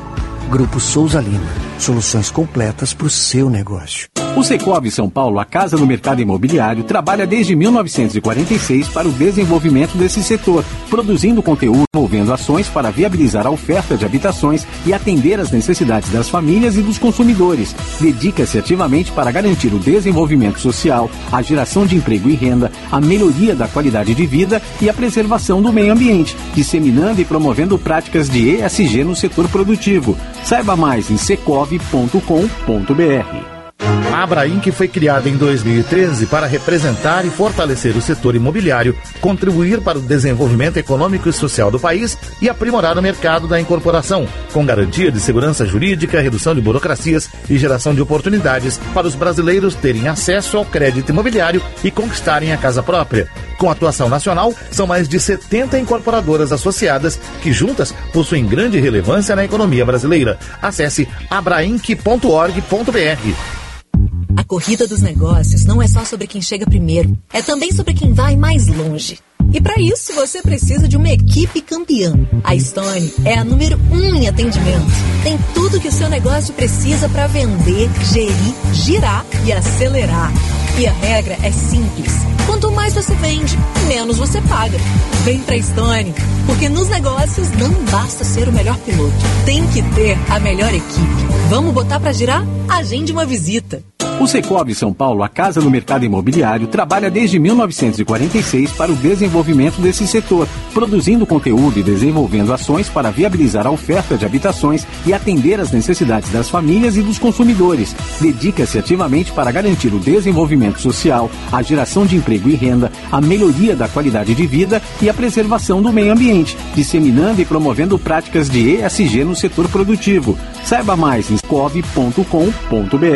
Grupo Souza Lima. Soluções completas para o seu negócio. O Secovi São Paulo, a casa no mercado imobiliário, trabalha desde mil novecentos e quarenta e seis para o desenvolvimento desse setor, produzindo conteúdo, envolvendo ações para viabilizar a oferta de habitações e atender às necessidades das famílias e dos consumidores. Dedica-se ativamente para garantir o desenvolvimento social, a geração de emprego e renda, a melhoria da qualidade de vida e a preservação do meio ambiente, disseminando e promovendo práticas de E S G no setor produtivo. Saiba mais em secov ponto com ponto br. A Abrainc, que foi criada em dois mil e treze para representar e fortalecer o setor imobiliário, contribuir para o desenvolvimento econômico e social do país e aprimorar o mercado da incorporação, com garantia de segurança jurídica, redução de burocracias e geração de oportunidades para os brasileiros terem acesso ao crédito imobiliário e conquistarem a casa própria. Com atuação nacional, são mais de setenta incorporadoras associadas que juntas possuem grande relevância na economia brasileira. Acesse abrainc ponto org ponto br. A corrida dos negócios não é só sobre quem chega primeiro, é também sobre quem vai mais longe. E para isso você precisa de uma equipe campeã. A Stone é a número um em atendimento. Tem tudo que o seu negócio precisa para vender, gerir, girar e acelerar. E a regra é simples. Quanto mais você vende, menos você paga. Vem pra Stone, porque nos negócios não basta ser o melhor piloto. Tem que ter a melhor equipe. Vamos botar pra girar? Agende uma visita. O Secovi São Paulo, a casa no mercado imobiliário, trabalha desde mil novecentos e quarenta e seis para o desenvolvimento desse setor, produzindo conteúdo e desenvolvendo ações para viabilizar a oferta de habitações e atender às necessidades das famílias e dos consumidores. Dedica-se ativamente para garantir o desenvolvimento social, a geração de emprego e renda, a melhoria da qualidade de vida e a preservação do meio ambiente, disseminando e promovendo práticas de E S G no setor produtivo. Saiba mais em secovi ponto com ponto br.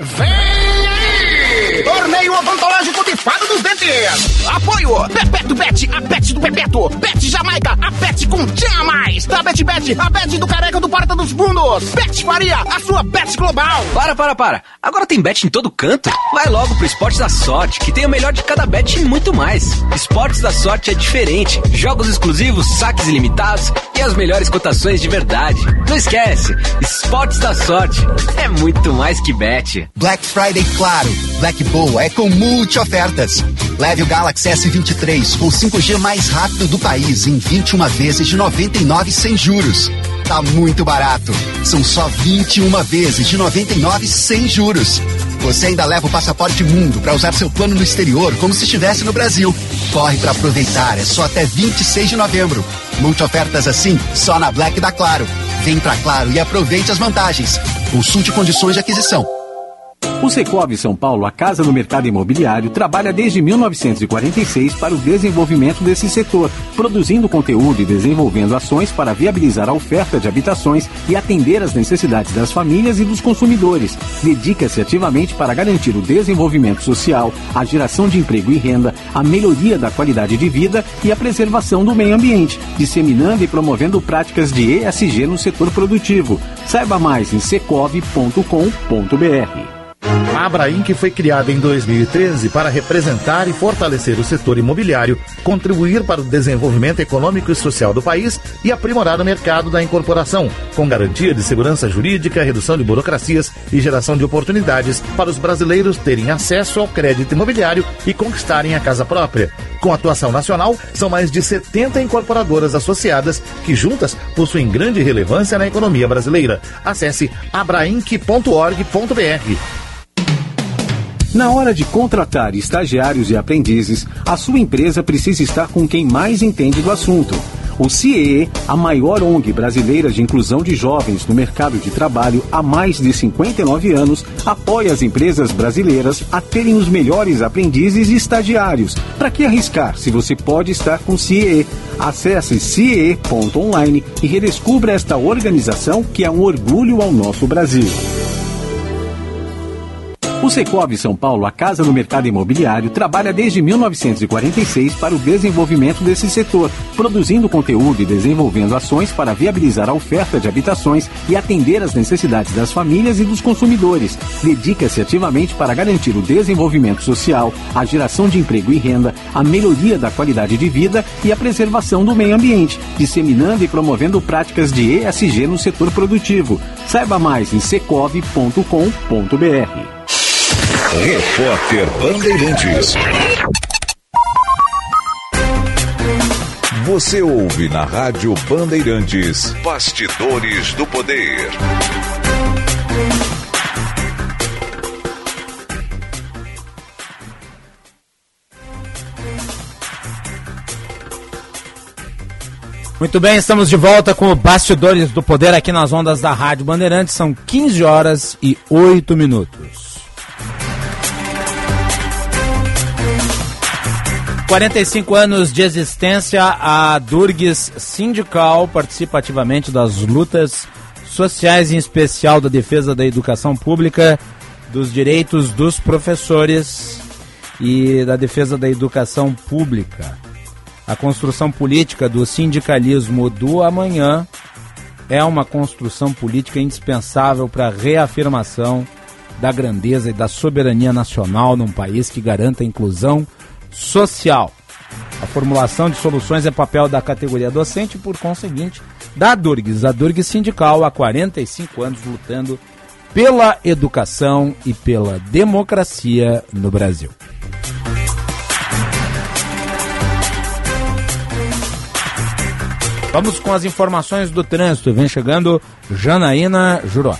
Vem aí! Torneio odontológico Bifado dos Dentes! Apoio! Bebeto Bet, a Bet do Bebeto! Bet Jamaica, a Bet com tinha mais! Da Bet Bet, a Bet do Careca do Porta dos Fundos! Bet Faria, a sua Bet Global! Para, para, para! Agora tem Bet em todo canto? Vai logo pro Esportes da Sorte, que tem o melhor de cada Bet e muito mais! Esportes da Sorte é diferente! Jogos exclusivos, saques ilimitados e as melhores cotações de verdade! Não esquece! Esportes da Sorte é muito mais que Bet! Black Friday, claro! Black Boa é com multi ofertas. Leve o Galaxy S vinte e três com o cinco G mais rápido do país em vinte e uma vezes de noventa e nove sem juros. Tá muito barato. São só vinte e uma vezes de noventa e nove sem juros. Você ainda leva o passaporte mundo para usar seu plano no exterior como se estivesse no Brasil. Corre para aproveitar, é só até vinte e seis de novembro. Muitas ofertas assim, só na Black da Claro. Vem pra Claro e aproveite as vantagens. Consulte condições de aquisição. O Secovi São Paulo, a casa no mercado imobiliário, trabalha desde mil novecentos e quarenta e seis para o desenvolvimento desse setor, produzindo conteúdo e desenvolvendo ações para viabilizar a oferta de habitações e atender às necessidades das famílias e dos consumidores. Dedica-se ativamente para garantir o desenvolvimento social, a geração de emprego e renda, a melhoria da qualidade de vida e a preservação do meio ambiente, disseminando e promovendo práticas de E S G no setor produtivo. Saiba mais em secov ponto com ponto br. A Abrainc, que foi criada em dois mil e treze para representar e fortalecer o setor imobiliário, contribuir para o desenvolvimento econômico e social do país e aprimorar o mercado da incorporação, com garantia de segurança jurídica, redução de burocracias e geração de oportunidades para os brasileiros terem acesso ao crédito imobiliário e conquistarem a casa própria. Com atuação nacional, são mais de setenta incorporadoras associadas que juntas possuem grande relevância na economia brasileira. Acesse abrainc ponto org ponto br. Na hora de contratar estagiários e aprendizes, a sua empresa precisa estar com quem mais entende do assunto. O C I E E, a maior O N G brasileira de inclusão de jovens no mercado de trabalho há mais de cinquenta e nove anos, apoia as empresas brasileiras a terem os melhores aprendizes e estagiários. Para que arriscar se você pode estar com o C I E E? Acesse C I E E ponto online e redescubra esta organização que é um orgulho ao nosso Brasil. O Secovi São Paulo, a casa no mercado imobiliário, trabalha desde mil novecentos e quarenta e seis para o desenvolvimento desse setor, produzindo conteúdo e desenvolvendo ações para viabilizar a oferta de habitações e atender às necessidades das famílias e dos consumidores. Dedica-se ativamente para garantir o desenvolvimento social, a geração de emprego e renda, a melhoria da qualidade de vida e a preservação do meio ambiente, disseminando e promovendo práticas de E S G no setor produtivo. Saiba mais em secov ponto com ponto br. Repórter Bandeirantes. Você ouve na Rádio Bandeirantes Bastidores do Poder. Muito bem, estamos de volta com o Bastidores do Poder aqui nas ondas da Rádio Bandeirantes. São quinze horas e oito minutos. quarenta e cinco anos de existência, a Durgues Sindical participa ativamente das lutas sociais, em especial da defesa da educação pública, dos direitos dos professores e da defesa da educação pública. A construção política do sindicalismo do amanhã é uma construção política indispensável para a reafirmação da grandeza e da soberania nacional num país que garanta a inclusão social. A formulação de soluções é papel da categoria docente e, por conseguinte, da Durgues, a Durgues Sindical, há quarenta e cinco anos lutando pela educação e pela democracia no Brasil. Vamos com as informações do trânsito. Vem chegando Janaína Juró.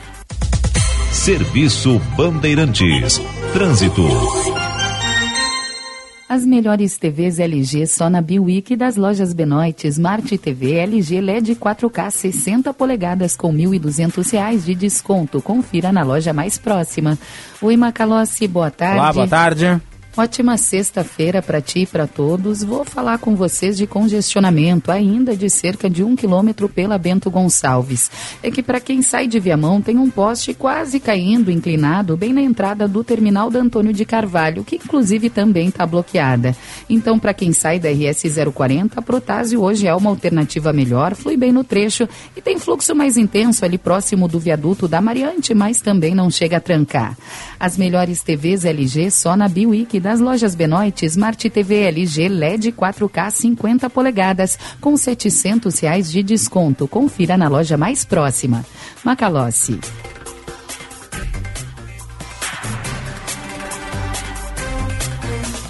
Serviço Bandeirantes. Trânsito. As melhores T Vs L G só na Biwik das lojas Benoit. Smart T V L G L E D quatro K sessenta polegadas com mil e duzentos reais de desconto. Confira na loja mais próxima. Oi, Macalossi, boa tarde. Olá, boa tarde. Ótima sexta-feira para ti e para todos. Vou falar com vocês de congestionamento, ainda de cerca de um quilômetro pela Bento Gonçalves. É que para quem sai de Viamão, tem um poste quase caindo, inclinado, bem na entrada do terminal da Antônio de Carvalho, que inclusive também está bloqueada. Então, para quem sai da R S zero quarenta, a Protásio hoje é uma alternativa melhor, flui bem no trecho e tem fluxo mais intenso ali próximo do viaduto da Mariante, mas também não chega a trancar. As melhores T Vs L G só na Biwik das lojas Benoit. Smart T V L G L E D quatro K cinquenta polegadas com setecentos reais de desconto. Confira na loja mais próxima. Macalossi.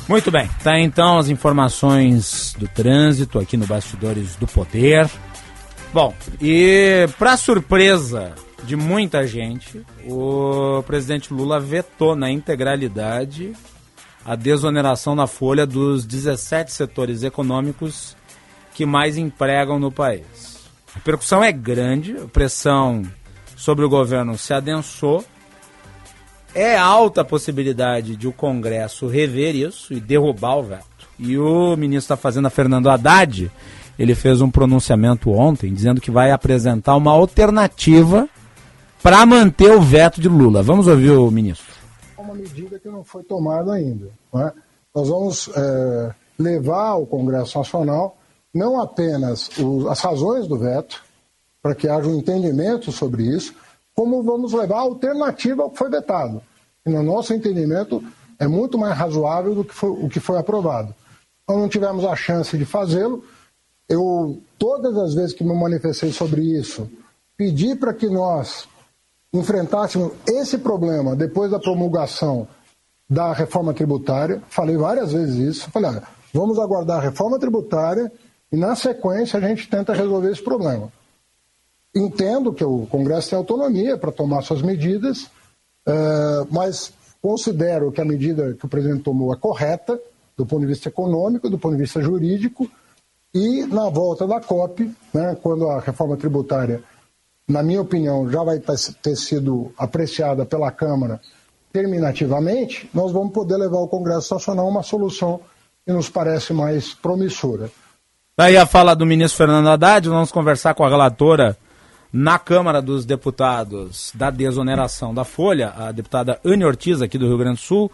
Muito bem, tá então as informações do trânsito aqui no Bastidores do Poder. Bom, e para surpresa de muita gente, o presidente Lula vetou na integralidade a desoneração na folha dos dezessete setores econômicos que mais empregam no país. A repercussão é grande, a pressão sobre o governo se adensou, é alta a possibilidade de o Congresso rever isso e derrubar o veto. E o ministro da Fazenda, Fernando Haddad, ele fez um pronunciamento ontem dizendo que vai apresentar uma alternativa para manter o veto de Lula. Vamos ouvir o ministro. Uma medida que não foi tomada ainda. Né? Nós vamos é, levar ao Congresso Nacional não apenas os, as razões do veto, para que haja um entendimento sobre isso, como vamos levar a alternativa ao que foi vetado. E no nosso entendimento é muito mais razoável do que foi, o que foi aprovado. Nós não tivemos a chance de fazê-lo. Eu, todas as vezes que me manifestei sobre isso, pedi para que nós enfrentássemos esse problema depois da promulgação da reforma tributária. Falei várias vezes isso, falei, ah, vamos aguardar a reforma tributária e na sequência a gente tenta resolver esse problema. Entendo que o Congresso tem autonomia para tomar suas medidas, uh, mas considero que a medida que o presidente tomou é correta, do ponto de vista econômico, do ponto de vista jurídico, e na volta da COP, né, quando a reforma tributária, na minha opinião, já vai ter sido apreciada pela Câmara terminativamente, nós vamos poder levar ao Congresso Nacional uma solução que nos parece mais promissora. Daí a fala do ministro Fernando Haddad. Vamos conversar com a relatora Na Câmara dos Deputados, da desoneração da Folha, a deputada Anny Ortiz, aqui do Rio Grande do Sul.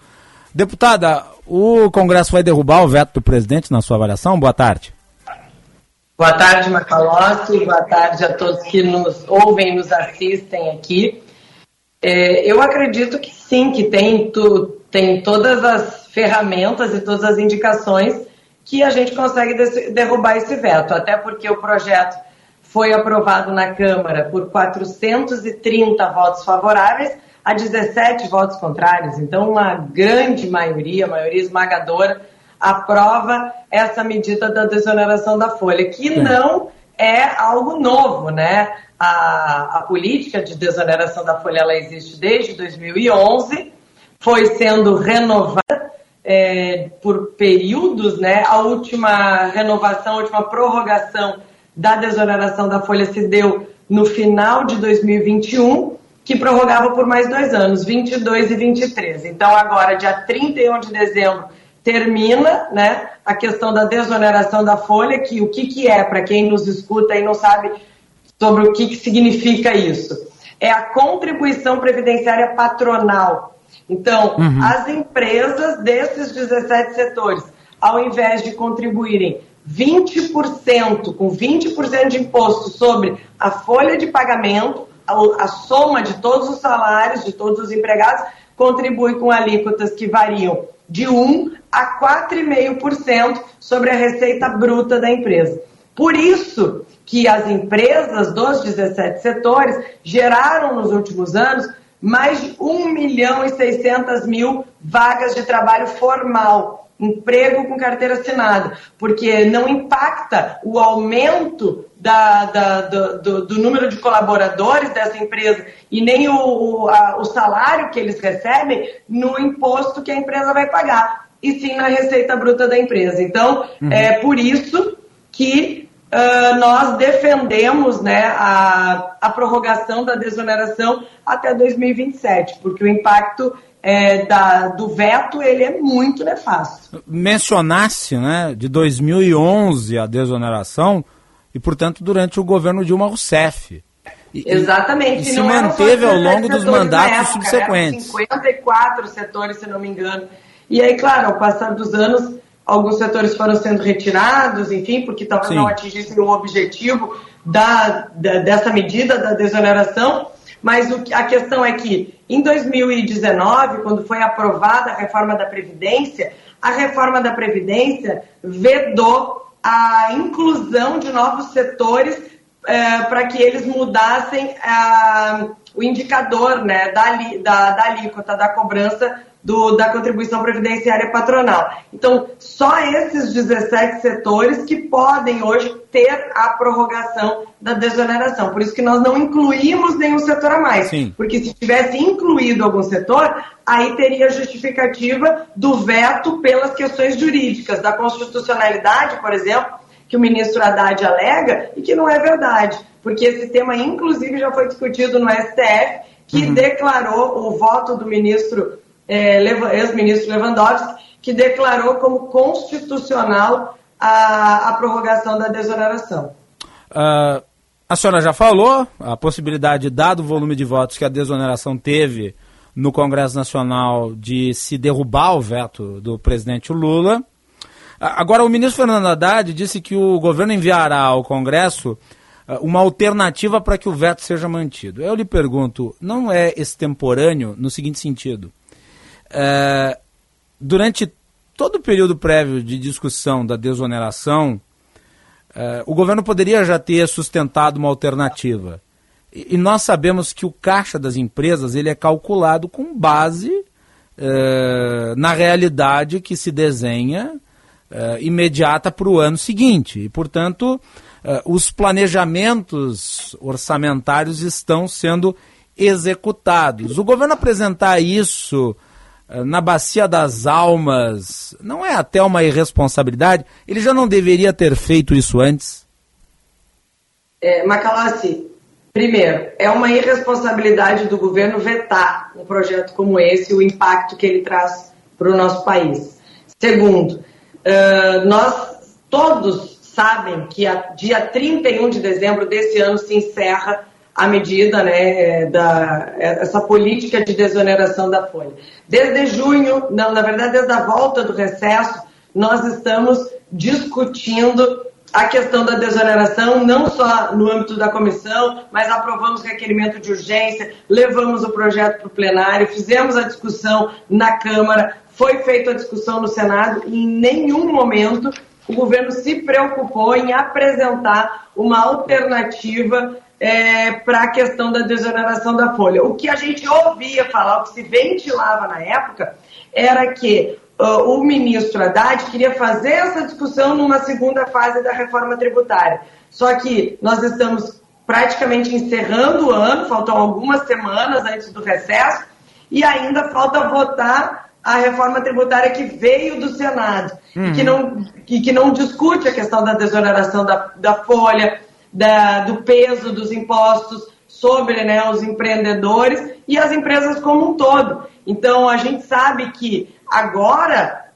Deputada, o Congresso vai derrubar o veto do presidente na sua avaliação? Boa tarde. Boa tarde, Macalossi. Boa tarde a todos que nos ouvem e nos assistem aqui. É, eu acredito que sim, que tem, tu, tem todas as ferramentas e todas as indicações que a gente consegue des- derrubar esse veto, até porque o projeto foi aprovado na Câmara por quatrocentos e trinta votos favoráveis a dezessete votos contrários. Então, uma grande maioria, maioria esmagadora, aprova essa medida da desoneração da Folha, que é. não é algo novo, né? A, a política de desoneração da Folha, ela existe desde dois mil e onze, foi sendo renovada é, por períodos, né? A última renovação, a última prorrogação da desoneração da Folha se deu no final de dois mil e vinte e um, que prorrogava por mais dois anos, vinte e dois e vinte e três. Então, agora, dia trinta e um de dezembro, termina, né, a questão da desoneração da Folha, que o que, que é, para quem nos escuta e não sabe sobre o que, que significa isso. É a contribuição previdenciária patronal. Então, uhum. as empresas desses dezessete setores, ao invés de contribuírem vinte por cento, com vinte por cento de imposto sobre a folha de pagamento, a, a soma de todos os salários, de todos os empregados, contribui com alíquotas que variam de um a quatro vírgula cinco por cento sobre a receita bruta da empresa. Por isso que as empresas dos dezessete setores geraram nos últimos anos mais de um milhão e seiscentos mil vagas de trabalho formal, emprego com carteira assinada, porque não impacta o aumento da, da, do, do, do número de colaboradores dessa empresa e nem o, a, o salário que eles recebem no imposto que a empresa vai pagar, e sim na receita bruta da empresa. Então, uhum. é por isso que uh, nós defendemos, né, a, a prorrogação da desoneração até dois mil e vinte e sete, porque o impacto É, da, do veto, ele é muito nefasto. Mencionasse, né, de dois mil e onze a desoneração, e portanto durante o governo Dilma Rousseff. E, Exatamente. E se manteve ao longo dos mandatos época, subsequentes. cinquenta e quatro setores, se não me engano. E aí, claro, ao passar dos anos, alguns setores foram sendo retirados, enfim, porque talvez Sim. não atingissem o objetivo da, da, dessa medida da desoneração. Mas o, a questão é que, em dois mil e dezenove, quando foi aprovada a reforma da Previdência, a reforma da Previdência vedou a inclusão de novos setores eh, para que eles mudassem ah, o indicador, né, da, da, da alíquota, da cobrança do, da contribuição previdenciária patronal. Então, só esses dezessete setores que podem hoje ter a prorrogação da desoneração. Por isso que nós não incluímos nenhum setor a mais. Sim. Porque se tivesse incluído algum setor, aí teria a justificativa do veto pelas questões jurídicas, da constitucionalidade, por exemplo, que o ministro Haddad alega e que não é verdade. Porque esse tema, inclusive, já foi discutido no S T F, que uhum. declarou o voto do ministro É, ex-ministro Lewandowski, que declarou como constitucional a, a prorrogação da desoneração. Uh, a senhora já falou a possibilidade, dado o volume de votos que a desoneração teve no Congresso Nacional, de se derrubar o veto do presidente Lula. Agora, o ministro Fernando Haddad disse que o governo enviará ao Congresso uma alternativa para que o veto seja mantido. Eu lhe pergunto, não é extemporâneo no seguinte sentido? É, durante todo o período prévio de discussão da desoneração, é, o governo poderia já ter sustentado uma alternativa. E, e nós sabemos que o caixa das empresas, ele é calculado com base é, na realidade que se desenha é, imediata para o ano seguinte. E, portanto, é, os planejamentos orçamentários estão sendo executados. O governo apresentar isso na bacia das almas, não é até uma irresponsabilidade? Ele já não deveria ter feito isso antes? É, Macalossi, primeiro, é uma irresponsabilidade do governo vetar um projeto como esse, o impacto que ele traz para o nosso país. Segundo, uh, nós todos sabem que a, dia trinta e um de dezembro desse ano se encerra a medida, né, da, essa política de desoneração da folha. Desde junho, não, na verdade, desde a volta do recesso, nós estamos discutindo a questão da desoneração, não só no âmbito da comissão, mas aprovamos requerimento de urgência, levamos o projeto para o plenário, fizemos a discussão na Câmara, foi feita a discussão no Senado e em nenhum momento o governo se preocupou em apresentar uma alternativa é, para a questão da desoneração da folha. O que a gente ouvia falar, o que se ventilava na época, era que uh, o ministro Haddad queria fazer essa discussão numa segunda fase da reforma tributária. Só que nós estamos praticamente encerrando o ano, faltam algumas semanas antes do recesso, e ainda falta votar a reforma tributária que veio do Senado, uhum. e, que não, e que não discute a questão da desoneração da, da folha, da, do peso dos impostos sobre, né, os empreendedores e as empresas como um todo. Então, a gente sabe que agora,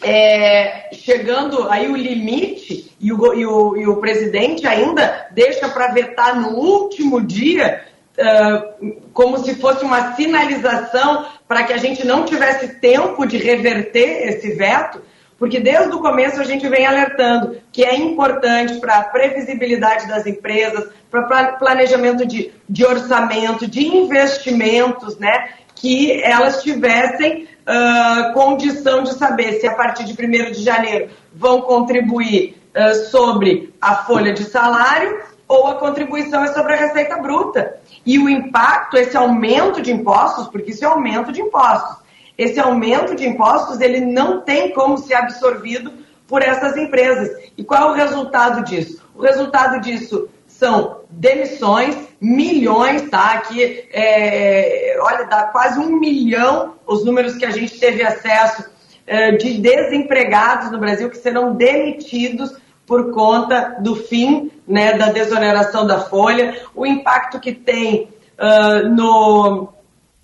é, chegando aí o limite, e o, e o, e o presidente ainda deixa para vetar no último dia, Uh, como se fosse uma sinalização para que a gente não tivesse tempo de reverter esse veto, porque desde o começo a gente vem alertando que é importante para a previsibilidade das empresas, para planejamento de, de orçamento, de investimentos, né, que elas tivessem uh, condição de saber se a partir de primeiro de janeiro vão contribuir uh, sobre a folha de salário ou a contribuição é sobre a receita bruta. E o impacto, esse aumento de impostos, porque isso é aumento de impostos, esse aumento de impostos, ele não tem como ser absorvido por essas empresas. E qual é o resultado disso? O resultado disso são demissões, milhões, tá? Aqui, é, olha, dá quase um milhão os números que a gente teve acesso é, de desempregados no Brasil que serão demitidos por conta do fim, né, da desoneração da folha, o impacto que tem uh, no,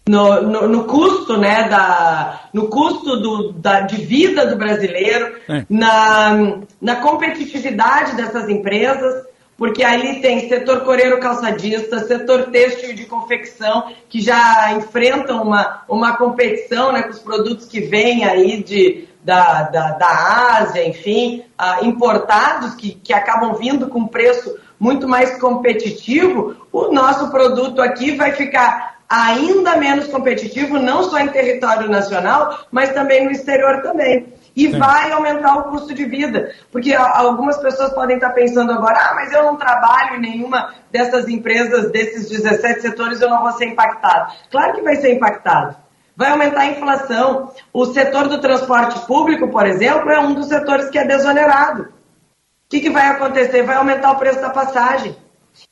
no, no, no custo, né, da, no custo do, da, de vida do brasileiro, é. na, na competitividade dessas empresas, porque ali tem setor coreiro calçadista, setor têxtil de confecção, que já enfrentam uma, uma competição, né, com os produtos que vêm aí de... Da, da, da Ásia, enfim, uh, importados que, que acabam vindo com preço muito mais competitivo, o nosso produto aqui vai ficar ainda menos competitivo, não só em território nacional, mas também no exterior também. E Sim. vai aumentar o custo de vida, porque algumas pessoas podem estar pensando agora, ah, mas eu não trabalho em nenhuma dessas empresas, desses dezessete setores, eu não vou ser impactado. Claro que vai ser impactado. Vai aumentar a inflação. O setor do transporte público, por exemplo, é um dos setores que é desonerado. O que, que vai acontecer? Vai aumentar o preço da passagem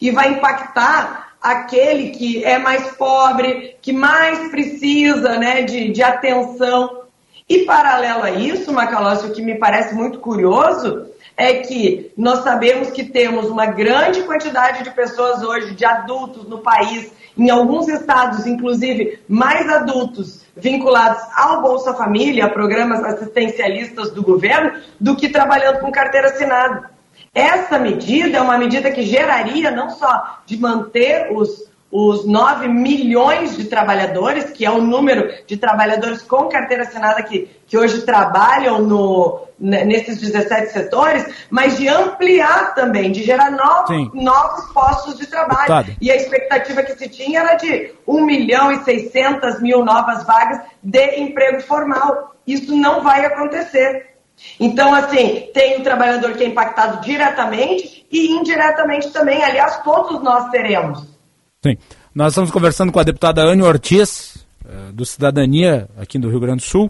e vai impactar aquele que é mais pobre, que mais precisa, né, de, de atenção. E paralelo a isso, Macalossi, o que me parece muito curioso é que nós sabemos que temos uma grande quantidade de pessoas hoje, de adultos no país, em alguns estados, inclusive, mais adultos vinculados ao Bolsa Família, a programas assistencialistas do governo, do que trabalhando com carteira assinada. Essa medida é uma medida que geraria não só de manter os, os nove milhões de trabalhadores, que é o número de trabalhadores com carteira assinada que, que hoje trabalham no, nesses dezessete setores, mas de ampliar também, de gerar novos, novos postos de trabalho. Deputado. E a expectativa que se tinha era de um milhão e seiscentas mil novas vagas de emprego formal. Isso não vai acontecer. Então, assim, tem o trabalhador que é impactado diretamente e indiretamente também. Aliás, todos nós teremos. Sim. Nós estamos conversando com a deputada Anny Ortiz, do Cidadania, aqui do Rio Grande do Sul.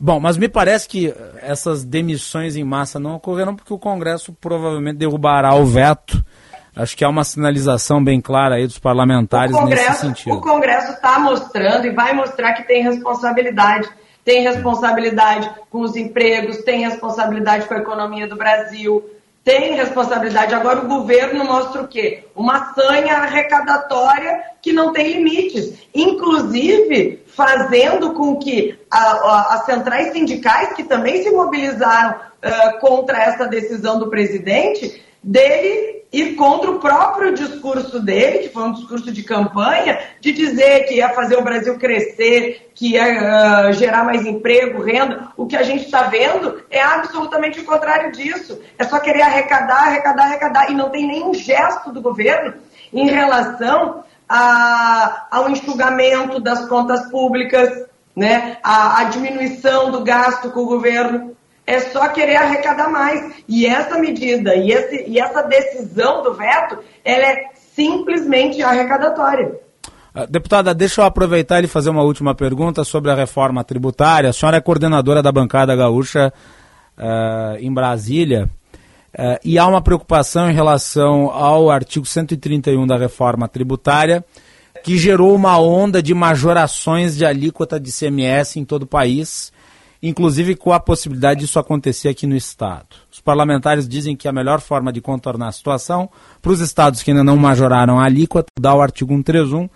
Bom, mas me parece que essas demissões em massa não ocorreram porque o Congresso provavelmente derrubará o veto. Acho que há uma sinalização bem clara aí dos parlamentares nesse sentido. O Congresso está mostrando e vai mostrar que tem responsabilidade. Tem responsabilidade com os empregos, tem responsabilidade com a economia do Brasil. Tem responsabilidade. Agora o governo mostra o quê? Uma sanha arrecadatória que não tem limites. Inclusive, fazendo com que a, a, as centrais sindicais, que também se mobilizaram uh, contra essa decisão do presidente, dele ir contra o próprio discurso dele, que foi um discurso de campanha, de dizer que ia fazer o Brasil crescer, que ia uh, gerar mais emprego, renda. O que a gente está vendo é absolutamente o contrário disso. É só querer arrecadar, arrecadar, arrecadar, e não tem nenhum gesto do governo em relação a, ao enxugamento das contas públicas, né? a, a diminuição do gasto com o governo. É só querer arrecadar mais. E essa medida, e, esse, e essa decisão do veto, ela é simplesmente arrecadatória. Deputada, deixa eu aproveitar e fazer uma última pergunta sobre a reforma tributária. A senhora é coordenadora da bancada gaúcha uh, em Brasília, uh, e há uma preocupação em relação ao artigo cento e trinta e um da reforma tributária, que gerou uma onda de majorações de alíquota de I C M S em todo o país, inclusive com a possibilidade disso acontecer aqui no Estado. Os parlamentares dizem que a melhor forma de contornar a situação, para os Estados que ainda não majoraram a alíquota, dá o artigo cento e trinta e um,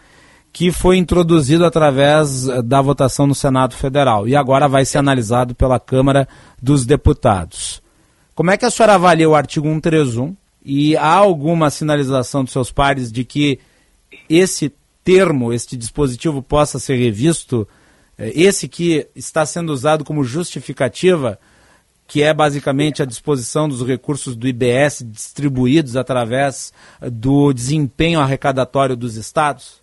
que foi introduzido através da votação no Senado Federal e agora vai ser analisado pela Câmara dos Deputados. Como é que a senhora avalia o artigo cento e trinta e um? E há alguma sinalização dos seus pares de que esse termo, este dispositivo possa ser revisto? Esse que está sendo usado como justificativa, que é basicamente a disposição dos recursos do I B S distribuídos através do desempenho arrecadatório dos estados?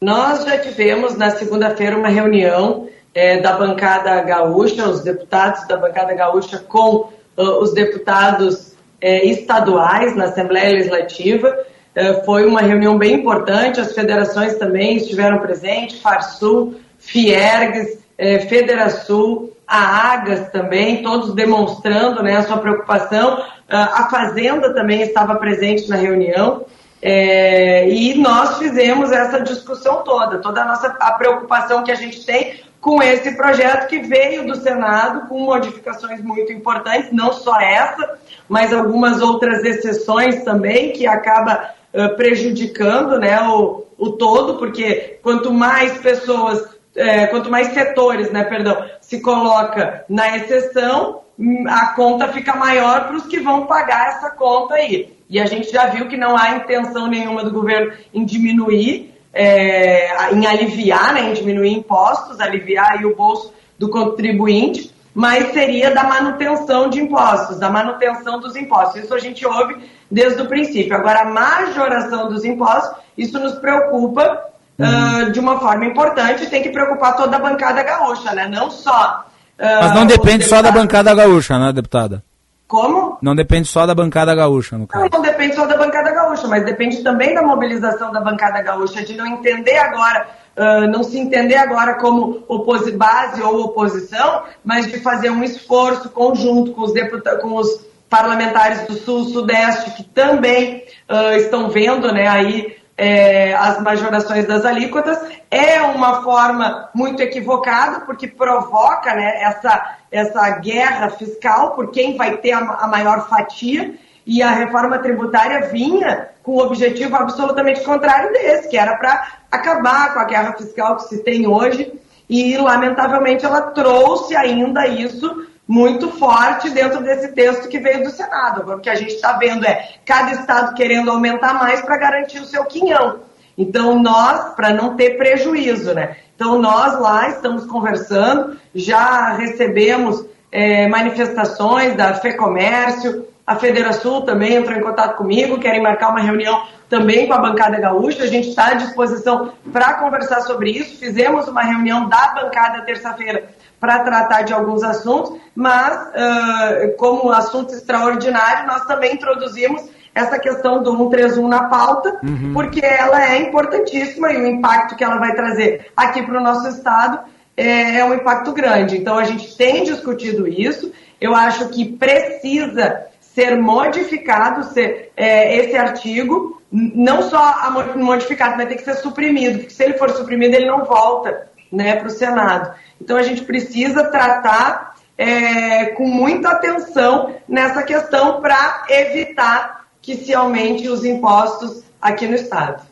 Nós já tivemos na segunda-feira uma reunião é, da bancada gaúcha, os deputados da bancada gaúcha com uh, os deputados é, estaduais na Assembleia Legislativa. É, foi uma reunião bem importante, as federações também estiveram presentes, Farsul, Fiergs, eh, Federasul, a Agas também, todos demonstrando, né, a sua preocupação. A Fazenda também estava presente na reunião, eh, e nós fizemos essa discussão toda, toda a nossa a preocupação que a gente tem com esse projeto que veio do Senado com modificações muito importantes, não só essa, mas algumas outras exceções também, que acaba eh, prejudicando, né, o, o todo, porque quanto mais pessoas... É, quanto mais setores, né, perdão, se coloca na exceção, a conta fica maior para os que vão pagar essa conta aí. E a gente já viu que não há intenção nenhuma do governo em diminuir, é, em aliviar, né, em diminuir impostos, aliviar aí o bolso do contribuinte, mas seria da manutenção de impostos, da manutenção dos impostos. Isso a gente ouve desde o princípio. Agora, a majoração dos impostos, isso nos preocupa, Uhum. Uh, de uma forma importante, tem que preocupar toda a bancada gaúcha, né? Não só... Uh, Mas não depende só da bancada gaúcha, né, deputada? Como? Não depende só da bancada gaúcha, no caso. Não, não depende só da bancada gaúcha, mas depende também da mobilização da bancada gaúcha, de não entender agora, uh, não se entender agora como oposi- base ou oposição, mas de fazer um esforço conjunto com os deputados, com os parlamentares do Sul, Sudeste, que também uh, estão vendo, né, aí... É, as majorações das alíquotas. É uma forma muito equivocada, porque provoca, né, essa, essa guerra fiscal por quem vai ter a, a maior fatia, e a reforma tributária vinha com o objetivo absolutamente contrário desse, que era para acabar com a guerra fiscal que se tem hoje, e lamentavelmente ela trouxe ainda isso muito forte dentro desse texto que veio do Senado. Agora, o que a gente está vendo é cada estado querendo aumentar mais para garantir o seu quinhão. Então, nós, para não ter prejuízo, né? Então, nós lá estamos conversando, já recebemos é, manifestações da FEComércio, a Federasul também entrou em contato comigo, querem marcar uma reunião também com a bancada gaúcha. A gente está à disposição para conversar sobre isso. Fizemos uma reunião da bancada terça-feira para tratar de alguns assuntos, mas uh, como assunto extraordinário, nós também introduzimos essa questão do cento e trinta e um na pauta, uhum. porque ela é importantíssima e o impacto que ela vai trazer aqui para o nosso estado é, é um impacto grande. Então, a gente tem discutido isso. Eu acho que precisa ser modificado ser, é, esse artigo, não só a modificado, mas tem que ser suprimido, porque se ele for suprimido, ele não volta, né, para o Senado. Então, a gente precisa tratar é, com muita atenção nessa questão para evitar que se aumente os impostos aqui no estado.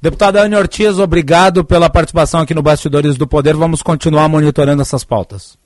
Deputada Anny Ortiz, obrigado pela participação aqui no Bastidores do Poder. Vamos continuar monitorando essas pautas.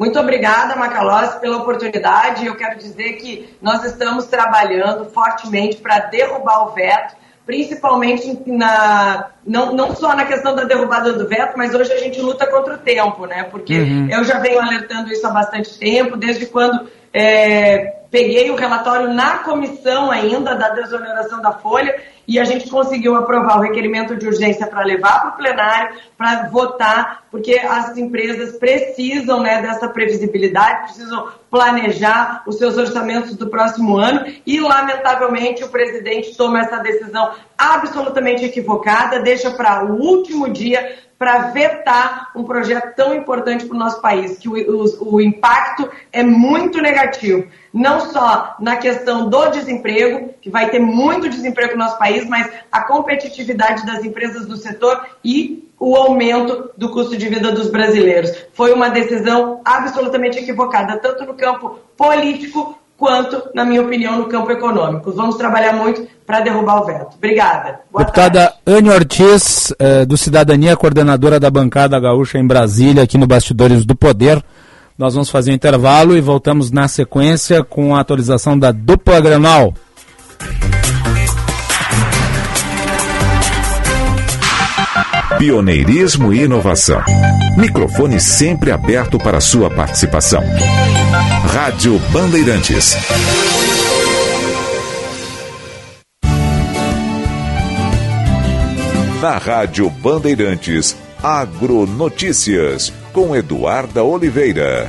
Muito obrigada, Macalossi, pela oportunidade. Eu quero dizer que nós estamos trabalhando fortemente para derrubar o veto, principalmente na, não, não só na questão da derrubada do veto, mas hoje a gente luta contra o tempo, né? Porque uhum. eu já venho alertando isso há bastante tempo, desde quando é, peguei o relatório na comissão ainda da desoneração da folha, e a gente conseguiu aprovar o requerimento de urgência para levar para o plenário, para votar, porque as empresas precisam, né, dessa previsibilidade, precisam planejar os seus orçamentos do próximo ano, e lamentavelmente o presidente toma essa decisão absolutamente equivocada, deixa para o último dia para vetar um projeto tão importante para o nosso país, que o, o, o impacto é muito negativo, não só na questão do desemprego, que vai ter muito desemprego no nosso país, mas a competitividade das empresas do setor e o aumento do custo de vida dos brasileiros. Foi uma decisão absolutamente equivocada, tanto no campo político quanto, na minha opinião, no campo econômico. Vamos trabalhar muito para derrubar o veto. Obrigada. Boa Deputada tarde. Anny Ortiz, do Cidadania, coordenadora da bancada gaúcha em Brasília, aqui no Bastidores do Poder. Nós vamos fazer um intervalo e voltamos na sequência com a atualização da dupla Grenal. Pioneirismo e inovação. Microfone sempre aberto para sua participação. Rádio Bandeirantes. Na Rádio Bandeirantes, Agronotícias, com Eduarda Oliveira.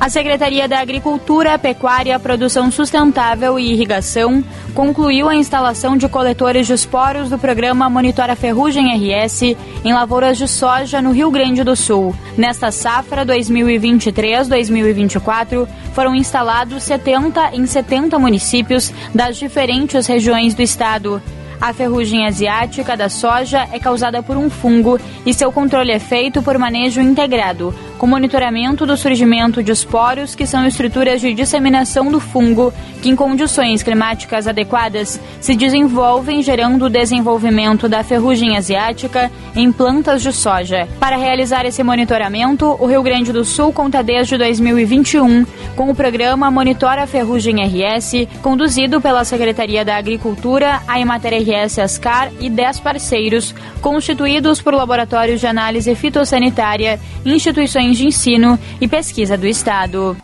A Secretaria da Agricultura, Pecuária, Produção Sustentável e Irrigação concluiu a instalação de coletores de esporos do programa Monitora Ferrugem R S em lavouras de soja no Rio Grande do Sul. Nesta safra dois mil e vinte e três a dois mil e vinte e quatro, foram instalados setenta em setenta municípios das diferentes regiões do estado. A ferrugem asiática da soja é causada por um fungo e seu controle é feito por manejo integrado, com monitoramento do surgimento de esporos, que são estruturas de disseminação do fungo, que em condições climáticas adequadas se desenvolvem, gerando o desenvolvimento da ferrugem asiática em plantas de soja. Para realizar esse monitoramento, o Rio Grande do Sul conta desde dois mil e vinte e um com o programa Monitora Ferrugem R S, conduzido pela Secretaria da Agricultura, a Emater R S Ascar e dez parceiros, constituídos por laboratórios de análise fitossanitária, instituições de ensino e pesquisa do estado.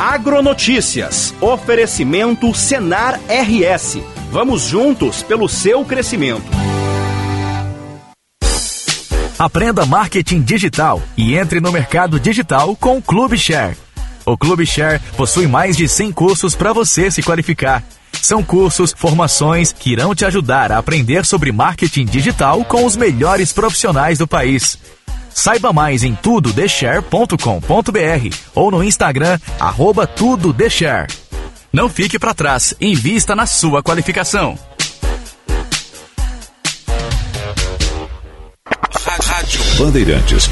Agronotícias, oferecimento Senar R S. Vamos juntos pelo seu crescimento. Aprenda marketing digital e entre no mercado digital com o Clube Share. O Clube Share possui mais de cem cursos para você se qualificar. São cursos, formações que irão te ajudar a aprender sobre marketing digital com os melhores profissionais do país. Saiba mais em tudo the share ponto com ponto b r ou no Instagram, arroba tudo the share. Não fique para trás, invista na sua qualificação. Rádio Bandeirantes.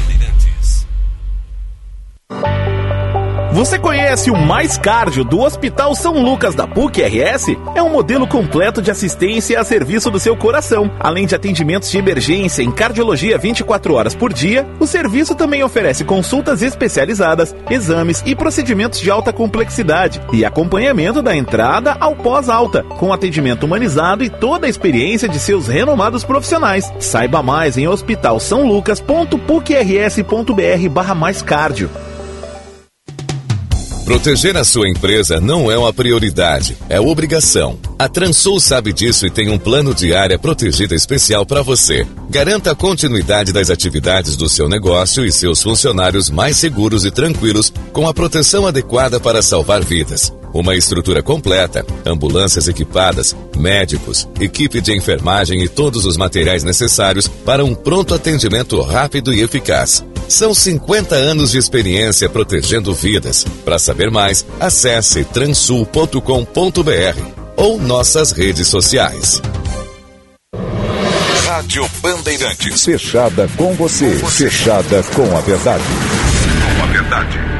Você conhece o Mais Cardio do Hospital São Lucas da P U C R S? É um modelo completo de assistência a serviço do seu coração. Além de atendimentos de emergência em cardiologia vinte e quatro horas por dia, o serviço também oferece consultas especializadas, exames e procedimentos de alta complexidade e acompanhamento da entrada ao pós-alta, com atendimento humanizado e toda a experiência de seus renomados profissionais. Saiba mais em hospital são lucas ponto p u c r s ponto b r barra mais cardio. Proteger a sua empresa não é uma prioridade, é obrigação. A Transul sabe disso e tem um plano de área protegida especial para você. Garanta a continuidade das atividades do seu negócio e seus funcionários mais seguros e tranquilos, com a proteção adequada para salvar vidas. Uma estrutura completa, ambulâncias equipadas, médicos, equipe de enfermagem e todos os materiais necessários para um pronto atendimento rápido e eficaz. São cinquenta anos de experiência protegendo vidas. Para saber mais, acesse transul ponto com ponto b r ou nossas redes sociais. Rádio Bandeirantes. Fechada com você. Com você. Fechada com a verdade. Com a verdade.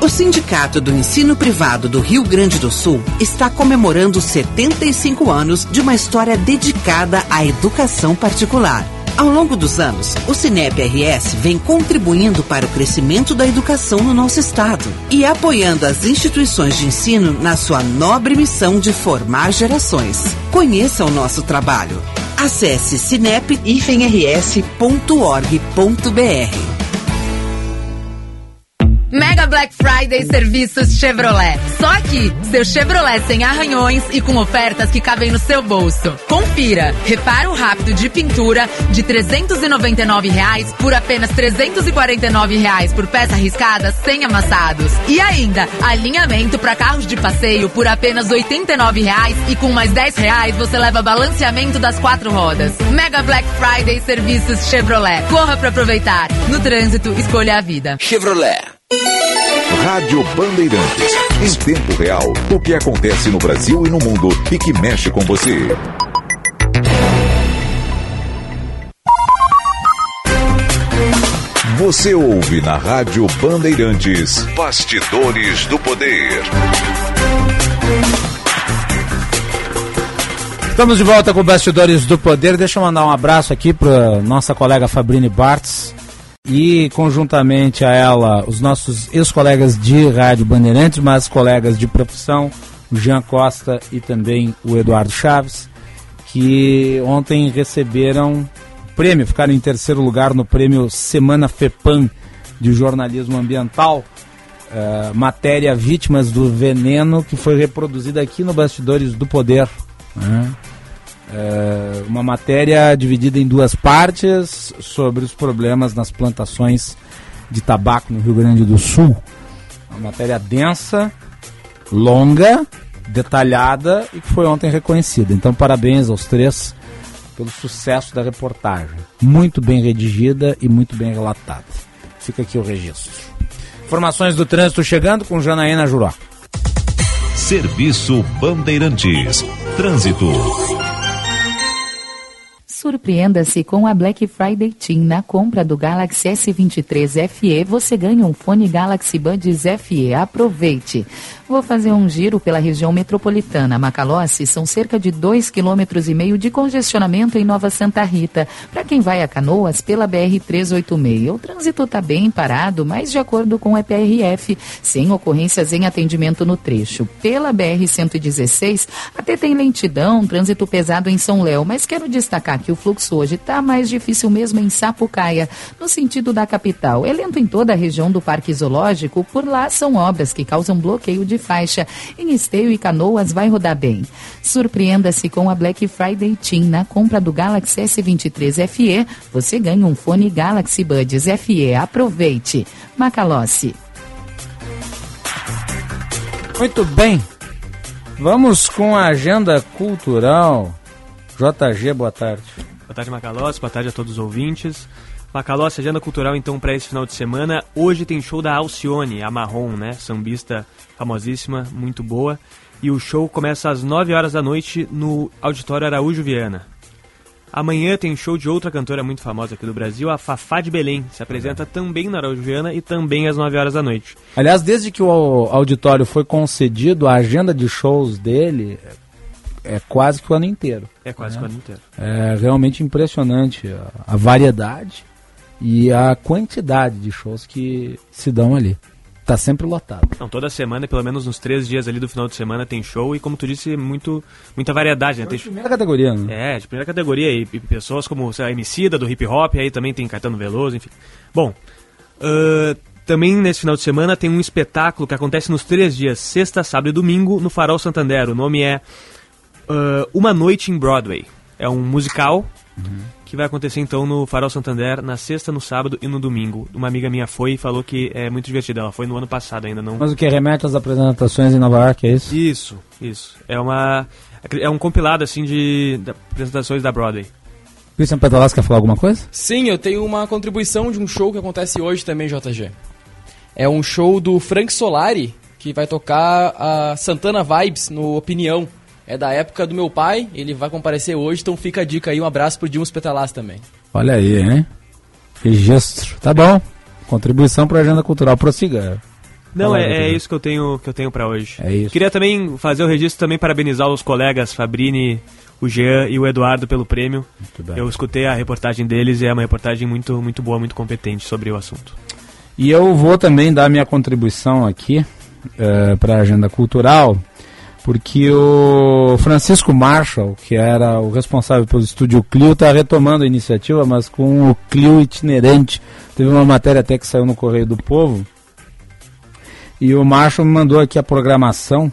O Sindicato do Ensino Privado do Rio Grande do Sul está comemorando setenta e cinco anos de uma história dedicada à educação particular. Ao longo dos anos, o Sinep R S vem contribuindo para o crescimento da educação no nosso estado e apoiando as instituições de ensino na sua nobre missão de formar gerações. Conheça o nosso trabalho. Acesse sinep hífen r s ponto org ponto b r. Mega Black Friday Serviços Chevrolet. Só aqui, seu Chevrolet sem arranhões e com ofertas que cabem no seu bolso. Confira. Reparo rápido de pintura de trezentos e noventa e nove reais por apenas trezentos e quarenta e nove reais por peça riscada sem amassados. E ainda, alinhamento para carros de passeio por apenas oitenta e nove reais e com mais dez reais você leva balanceamento das quatro rodas. Mega Black Friday Serviços Chevrolet. Corra para aproveitar. No trânsito, escolha a vida. Chevrolet. Rádio Bandeirantes. Em tempo real, o que acontece no Brasil e no mundo e que mexe com você. Você ouve na Rádio Bandeirantes Bastidores do Poder. Estamos de volta com Bastidores do Poder. Deixa eu mandar um abraço aqui para nossa colega Fabrine Bartz. E, conjuntamente a ela, os nossos ex-colegas de Rádio Bandeirantes, mas colegas de profissão, o Jean Costa e também o Eduardo Chaves, que ontem receberam prêmio, ficaram em terceiro lugar no prêmio Semana FEPAM de Jornalismo Ambiental, uh, matéria Vítimas do Veneno, que foi reproduzida aqui no Bastidores do Poder, né? É uma matéria dividida em duas partes sobre os problemas nas plantações de tabaco no Rio Grande do Sul. Uma matéria densa, longa, detalhada e que foi ontem reconhecida. Então, parabéns aos três pelo sucesso da reportagem. Muito bem redigida e muito bem relatada. Fica aqui o registro. Informações do trânsito chegando com Janaína Juró. Serviço Bandeirantes. Trânsito. Surpreenda-se com a Black Friday Team. Na compra do Galaxy S vinte e três F E, você ganha um fone Galaxy Buds F E. Aproveite! Vou fazer um giro pela região metropolitana. Macalossi são cerca de dois vírgula cinco quilômetros de congestionamento em Nova Santa Rita. Para quem vai a Canoas, pela B R trezentos e oitenta e seis, o trânsito está bem parado, mas de acordo com o E P R F, sem ocorrências em atendimento no trecho. Pela B R cento e dezesseis, até tem lentidão, trânsito pesado em São Léo, mas quero destacar que o fluxo hoje está mais difícil mesmo em Sapucaia, no sentido da capital. É lento em toda a região do Parque Zoológico, por lá são obras que causam bloqueio de faixa. Em Esteio e Canoas vai rodar bem. Surpreenda-se com a Black Friday Team. Na compra do Galaxy S vinte e três F E, você ganha um fone Galaxy Buds F E. Aproveite. Macalossi. Muito bem. Vamos com a agenda cultural. J G, boa tarde. Boa tarde, Macalossi. Boa tarde a todos os ouvintes. Macalossi, agenda cultural então para esse final de semana. Hoje tem show da Alcione, a Marrom, né? Sambista famosíssima, muito boa. E o show começa às nove horas da noite no Auditório Araújo Viana. Amanhã tem show de outra cantora muito famosa aqui do Brasil, a Fafá de Belém. Se apresenta também na Araújo Viana e também às nove horas da noite. Aliás, desde que o auditório foi concedido, a agenda de shows dele é quase que o ano inteiro. É quase né? que o ano inteiro. É realmente impressionante a variedade e a quantidade de shows que se dão ali. Tá sempre lotado. Não, toda semana, pelo menos nos três dias ali do final de semana, tem show. E como tu disse, muito, muita variedade, né? Tem de primeira categoria, né? É, de primeira categoria. E, e pessoas como sei lá, a Emicida, do hip hop, aí também tem Caetano Veloso, enfim. Bom, uh, também nesse final de semana tem um espetáculo que acontece nos três dias, sexta, sábado e domingo, no Farol Santander. O nome é uh, Uma Noite em Broadway. É um musical... Uhum. Que vai acontecer então no Farol Santander na sexta, no sábado e no domingo. Uma amiga minha foi e falou que é muito divertida. Ela foi no ano passado ainda, não... Mas o que remete às apresentações em Nova York, é isso? Isso, isso. É uma... É um compilado, assim, de, de apresentações da Broadway. Cristian Petalas quer falar alguma coisa? Sim, eu tenho uma contribuição de um show que acontece hoje também, J G. É um show do Frank Solari, que vai tocar a Santana Vibes no Opinião. É da época do meu pai, ele vai comparecer hoje, então fica a dica aí, um abraço pro Dilma Petalas também. Olha aí, hein? Registro. Tá bom. Contribuição pra agenda cultural. Prossiga. Não, é, é isso que eu tenho, que eu tenho para hoje. É isso. Queria também fazer o registro, também parabenizar os colegas Fabrini, o Jean e o Eduardo pelo prêmio. Eu escutei a reportagem deles e é uma reportagem muito, muito boa, muito competente sobre o assunto. E eu vou também dar minha contribuição aqui uh, para a agenda cultural, porque o Francisco Marshall, que era o responsável pelo Estúdio Clio, está retomando a iniciativa, mas com o Clio itinerante. Teve uma matéria até que saiu no Correio do Povo, e o Marshall me mandou aqui a programação.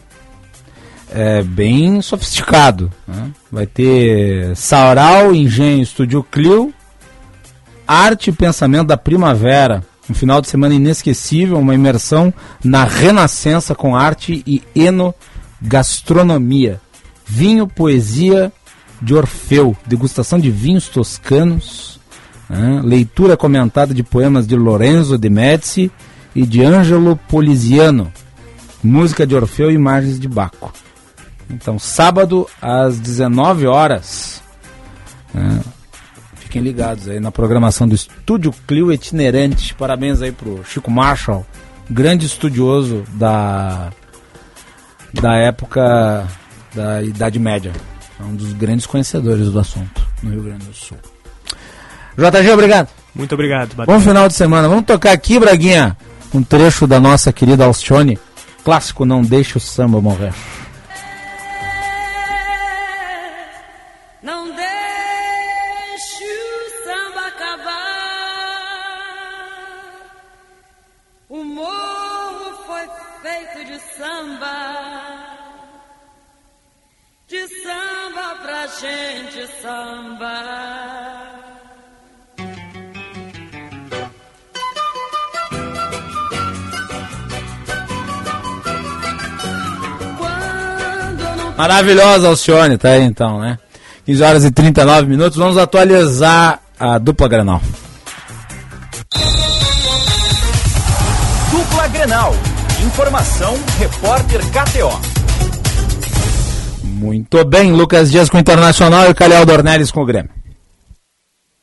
É bem sofisticado, né? Vai ter Saural, Engenho, Estúdio Clio, Arte e Pensamento da Primavera, um final de semana inesquecível, uma imersão na Renascença com arte e enogastronomia, vinho, poesia de Orfeu, degustação de vinhos toscanos, né? Leitura comentada de poemas de Lorenzo de Médici e de Ângelo Poliziano, música de Orfeu e imagens de Baco. Então, sábado, às dezenove horas, né? Fiquem ligados aí na programação do Estúdio Clio Itinerante. Parabéns aí pro Chico Marshall, grande estudioso da, da época da Idade Média. É um dos grandes conhecedores do assunto no Rio Grande do Sul. J G, obrigado. Muito obrigado. Batalha. Bom final de semana. Vamos tocar aqui, Braguinha, um trecho da nossa querida Alcione, clássico Não Deixe o Samba Morrer. Gente, samba. Maravilhosa Alcione, tá aí então, né? quinze horas e trinta e nove minutos, vamos atualizar a dupla Grenal. Dupla Grenal, informação, repórter K T O. Muito bem, Lucas Dias com o Internacional e o Calhau Dornelles com o Grêmio.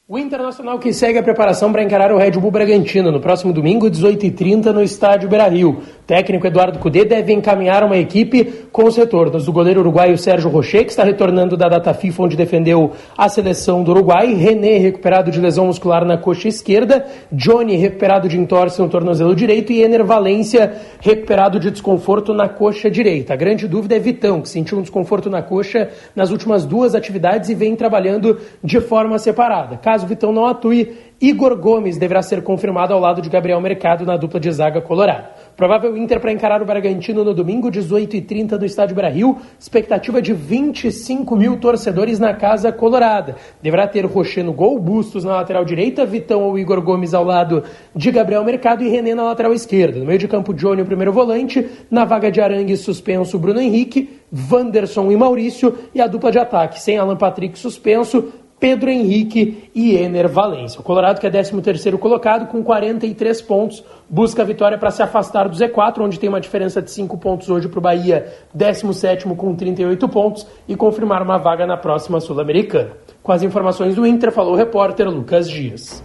O Internacional que segue a preparação para encarar o Red Bull Bragantino no próximo domingo, dezoito e trinta, no estádio Beira-Rio. O técnico Eduardo Cudê deve encaminhar uma equipe com os retornos do goleiro uruguaio Sérgio Rocher, que está retornando da data FIFA, onde defendeu a seleção do Uruguai, René, recuperado de lesão muscular na coxa esquerda, Johnny, recuperado de entorse no tornozelo direito, e Enner Valencia, recuperado de desconforto na coxa direita. A grande dúvida é Vitão, que sentiu um desconforto na coxa nas últimas duas atividades e vem trabalhando de forma separada. Caso Vitão não atue, Igor Gomes deverá ser confirmado ao lado de Gabriel Mercado na dupla de zaga colorada. Provável Inter para encarar o Bragantino no domingo, dezoito e trinta, do estádio Beira-Rio. Expectativa de vinte e cinco mil torcedores na Casa Colorada. Deverá ter Rocher no gol, Bustos na lateral direita, Vitão ou Igor Gomes ao lado de Gabriel Mercado e René na lateral esquerda. No meio de campo, Johnny, o primeiro volante. Na vaga de Arangue, suspenso Bruno Henrique, Wanderson e Maurício. E a dupla de ataque, sem Alan Patrick, suspenso Pedro Henrique e Enner Valencia. O Colorado, que é décimo terceiro colocado, com quarenta e três pontos, busca a vitória para se afastar do Z quatro, onde tem uma diferença de cinco pontos hoje para o Bahia, décimo sétimo com trinta e oito pontos, e confirmar uma vaga na próxima Sul-Americana. Com as informações do Inter, falou o repórter Lucas Dias.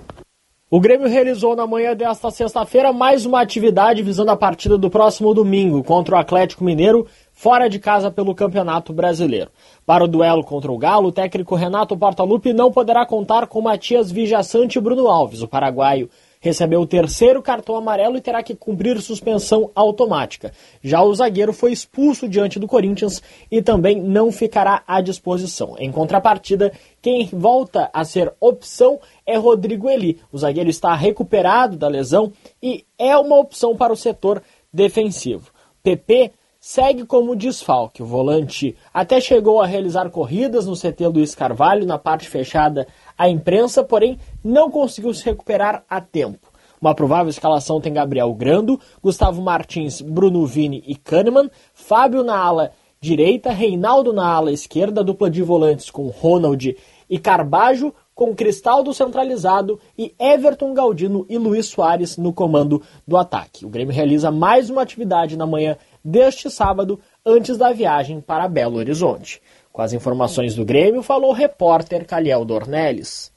O Grêmio realizou na manhã desta sexta-feira mais uma atividade visando a partida do próximo domingo contra o Atlético Mineiro, fora de casa pelo Campeonato Brasileiro. Para o duelo contra o Galo, o técnico Renato Portaluppi não poderá contar com Matias Vijaçante e Bruno Alves. O paraguaio recebeu o terceiro cartão amarelo e terá que cumprir suspensão automática. Já o zagueiro foi expulso diante do Corinthians e também não ficará à disposição. Em contrapartida, quem volta a ser opção é Rodrigo Eli. O zagueiro está recuperado da lesão e é uma opção para o setor defensivo. Pepe segue como desfalque. O volante até chegou a realizar corridas no C T Luiz Carvalho, na parte fechada à imprensa, porém não conseguiu se recuperar a tempo. Uma provável escalação tem Gabriel Grando, Gustavo Martins, Bruno Vini e Kahneman, Fábio na ala direita, Reinaldo na ala esquerda, dupla de volantes com Ronald e Carbajo, com Cristaldo centralizado e Everton Galdino e Luiz Soares no comando do ataque. O Grêmio realiza mais uma atividade na manhã deste sábado, antes da viagem para Belo Horizonte. Com as informações do Grêmio, falou o repórter Calhel Dornelles.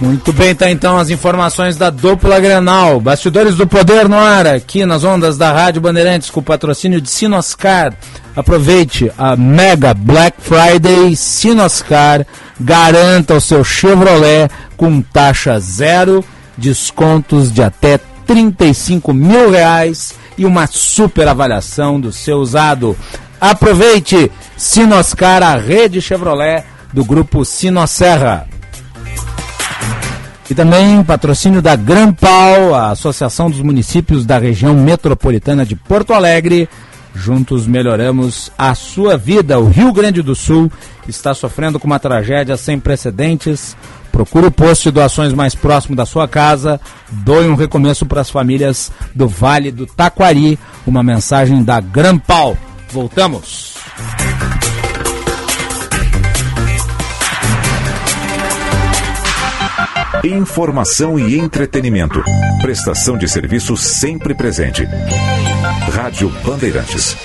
Muito bem, tá então as informações da dupla Grenal. Bastidores do Poder no ar, aqui nas ondas da Rádio Bandeirantes, com o patrocínio de Sinoscar. Aproveite a Mega Black Friday Sinoscar. Garanta o seu Chevrolet com taxa zero, descontos de até trinta e cinco mil reais e uma super avaliação do seu usado. Aproveite Sinoscar, a rede Chevrolet do Grupo Sinosserra. E também patrocínio da Granpal, a Associação dos Municípios da Região Metropolitana de Porto Alegre. Juntos melhoramos a sua vida. O Rio Grande do Sul está sofrendo com uma tragédia sem precedentes. Procure o posto de doações mais próximo da sua casa. Doe um recomeço para as famílias do Vale do Taquari. Uma mensagem da Granpal. Voltamos. Informação e entretenimento. Prestação de serviço sempre presente. Rádio Bandeirantes.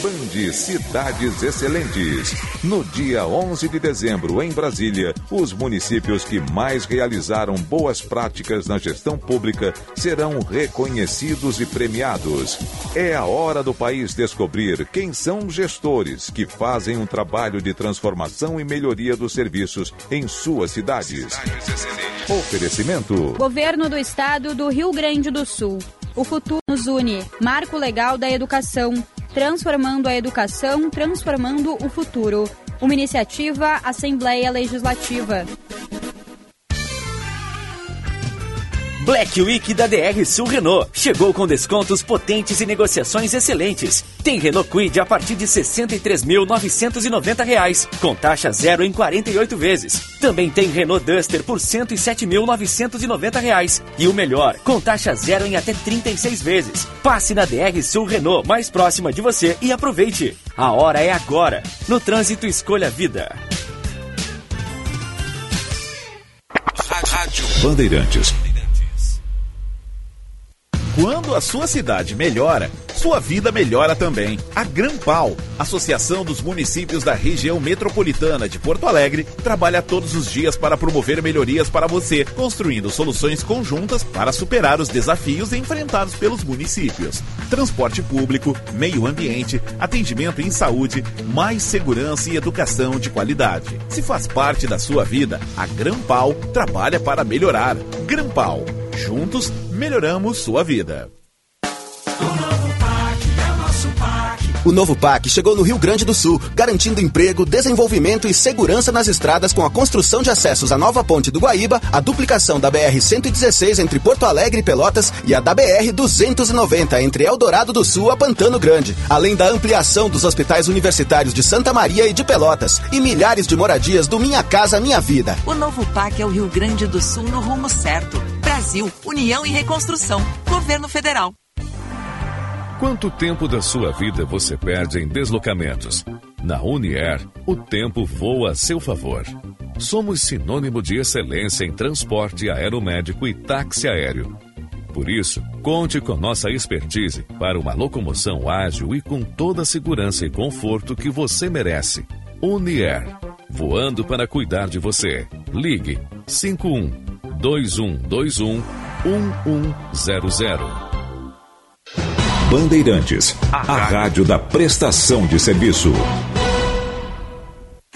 Band Cidades Excelentes. No dia onze de dezembro, em Brasília, os municípios que mais realizaram boas práticas na gestão pública serão reconhecidos e premiados. É a hora do país descobrir quem são gestores que fazem um trabalho de transformação e melhoria dos serviços em suas cidades. Oferecimento. Governo do Estado do Rio Grande do Sul. O futuro nos une. Marco legal da educação. Transformando a educação, transformando o futuro. Uma iniciativa Assembleia Legislativa. Black Week da D R Sul Renault. Chegou com descontos potentes e negociações excelentes. Tem Renault Kwid a partir de sessenta e três mil novecentos e noventa reais, com taxa zero em quarenta e oito vezes. Também tem Renault Duster por cento e sete mil novecentos e noventa reais. E o melhor, com taxa zero em até trinta e seis vezes. Passe na D R Sul Renault mais próxima de você e aproveite. A hora é agora. No trânsito, escolha a vida. Rádio Bandeirantes. Quando a sua cidade melhora, sua vida melhora também. A Granpal, Associação dos Municípios da Região Metropolitana de Porto Alegre, trabalha todos os dias para promover melhorias para você, construindo soluções conjuntas para superar os desafios enfrentados pelos municípios. Transporte público, meio ambiente, atendimento em saúde, mais segurança e educação de qualidade. Se faz parte da sua vida, a Granpal trabalha para melhorar. Granpal. Juntos, melhoramos sua vida. O novo PAC chegou no Rio Grande do Sul, garantindo emprego, desenvolvimento e segurança nas estradas com a construção de acessos à nova ponte do Guaíba, a duplicação da B R cento e dezesseis entre Porto Alegre e Pelotas e a da B R duzentos e noventa entre Eldorado do Sul a Pantano Grande, além da ampliação dos hospitais universitários de Santa Maria e de Pelotas e milhares de moradias do Minha Casa Minha Vida. O novo PAC é o Rio Grande do Sul no rumo certo. Brasil, União e Reconstrução. Governo Federal. Quanto tempo da sua vida você perde em deslocamentos? Na Unier, o tempo voa a seu favor. Somos sinônimo de excelência em transporte aeromédico e táxi aéreo. Por isso, conte com nossa expertise para uma locomoção ágil e com toda a segurança e conforto que você merece. Unier, voando para cuidar de você. Ligue cinco um dois um dois um um um zero zero. Bandeirantes, a rádio da prestação de serviço.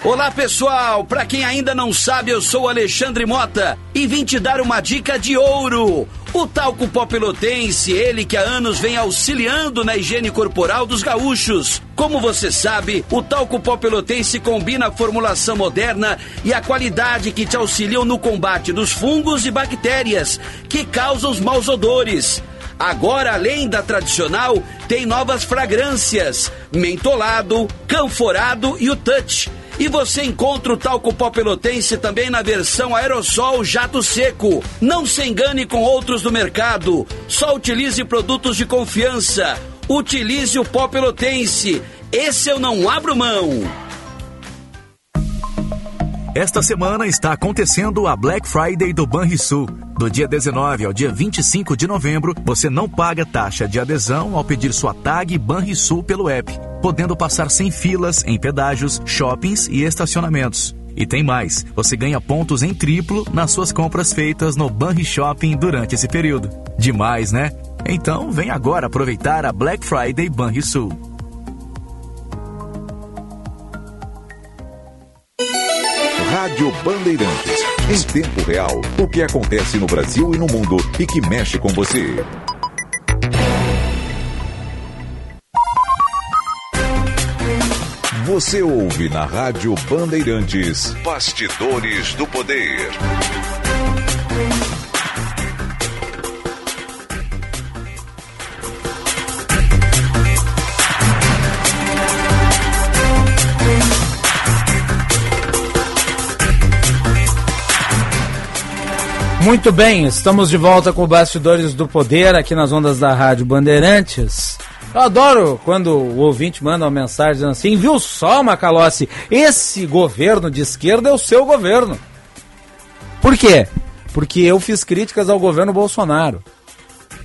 Olá pessoal, para quem ainda não sabe, eu sou Alexandre Mota e vim te dar uma dica de ouro. O talco pó pelotense, ele que há anos vem auxiliando na higiene corporal dos gaúchos. Como você sabe, o talco pó pelotense combina a formulação moderna e a qualidade que te auxiliam no combate dos fungos e bactérias que causam os maus odores. Agora, além da tradicional, tem novas fragrâncias, mentolado, canforado e o touch. E você encontra o talco pó pelotense também na versão aerossol jato seco. Não se engane com outros do mercado, só utilize produtos de confiança. Utilize o pó pelotense, esse eu não abro mão. Esta semana está acontecendo a Black Friday do Banrisul. Do dia dezenove ao dia vinte e cinco de novembro, você não paga taxa de adesão ao pedir sua tag Banrisul pelo app, podendo passar sem filas em pedágios, shoppings e estacionamentos. E tem mais, você ganha pontos em triplo nas suas compras feitas no Banri Shopping durante esse período. Demais, né? Então, vem agora aproveitar a Black Friday Banrisul. Rádio Bandeirantes. Em tempo real, o que acontece no Brasil e no mundo e que mexe com você. Você ouve na Rádio Bandeirantes, Bastidores do Poder. Muito bem, estamos de volta com o Bastidores do Poder aqui nas ondas da Rádio Bandeirantes. Eu adoro quando o ouvinte manda uma mensagem dizendo assim, viu só, Macalossi, esse governo de esquerda é o seu governo. Por quê? Porque eu fiz críticas ao governo Bolsonaro.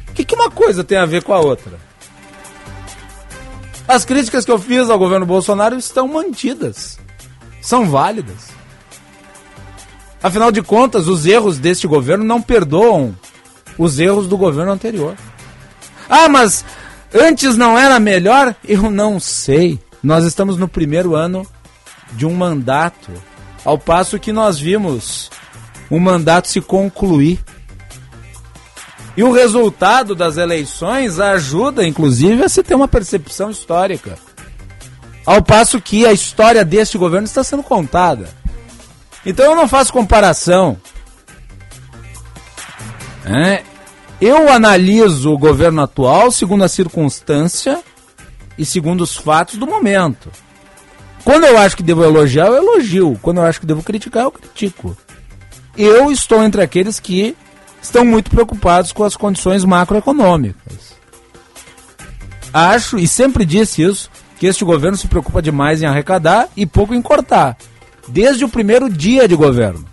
O que, que uma coisa tem a ver com a outra? As críticas que eu fiz ao governo Bolsonaro estão mantidas, são válidas. Afinal de contas, os erros deste governo não perdoam os erros do governo anterior. Ah, mas... antes não era melhor? Eu não sei. Nós estamos no primeiro ano de um mandato, ao passo que nós vimos um mandato se concluir. E o resultado das eleições ajuda, inclusive, a se ter uma percepção histórica. Ao passo que a história deste governo está sendo contada. Então eu não faço comparação. É... Eu analiso o governo atual segundo a circunstância e segundo os fatos do momento. Quando eu acho que devo elogiar, eu elogio. Quando eu acho que devo criticar, eu critico. Eu estou entre aqueles que estão muito preocupados com as condições macroeconômicas. Acho, e sempre disse isso, que este governo se preocupa demais em arrecadar e pouco em cortar. Desde o primeiro dia de governo.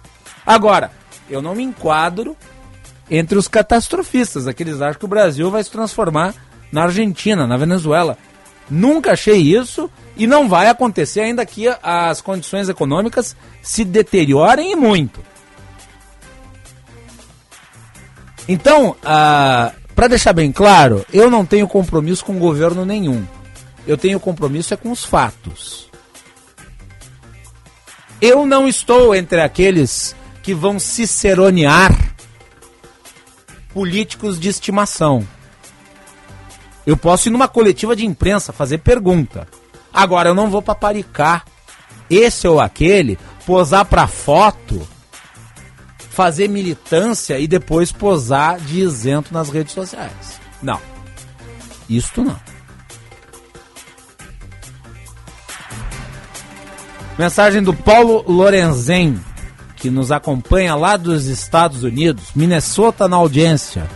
Agora, eu não me enquadro entre os catastrofistas, aqueles acham que o Brasil vai se transformar na Argentina, na Venezuela. Nunca achei isso e não vai acontecer, ainda que as condições econômicas se deteriorem e muito. Então, ah, para deixar bem claro, eu não tenho compromisso com governo nenhum. Eu tenho compromisso é com os fatos. Eu não estou entre aqueles que vão ciceronear políticos de estimação. Eu posso ir numa coletiva de imprensa fazer pergunta. Agora, eu não vou paparicar esse ou aquele, posar pra foto, fazer militância e depois posar de isento nas redes sociais. Não. Isto não. Mensagem do Paulo Lorenzen, que nos acompanha lá dos Estados Unidos, Minnesota na audiência,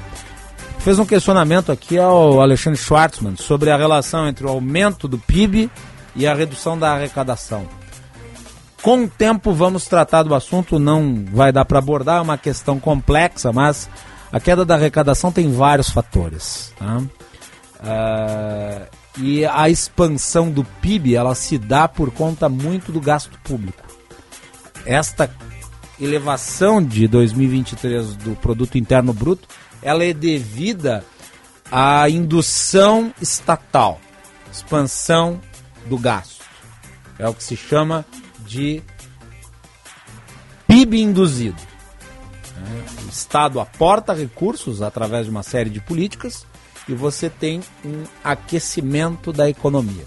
fez um questionamento aqui ao Alexandre Schwartzman sobre a relação entre o aumento do P I B e a redução da arrecadação. Com o tempo vamos tratar do assunto, não vai dar para abordar, é uma questão complexa, mas a queda da arrecadação tem vários fatores, tá? Uh, e a expansão do P I B, ela se dá por conta muito do gasto público. Esta elevação de dois mil e vinte e três do Produto Interno Bruto, ela é devida à indução estatal, expansão do gasto. É o que se chama de P I B induzido. O Estado aporta recursos através de uma série de políticas e você tem um aquecimento da economia.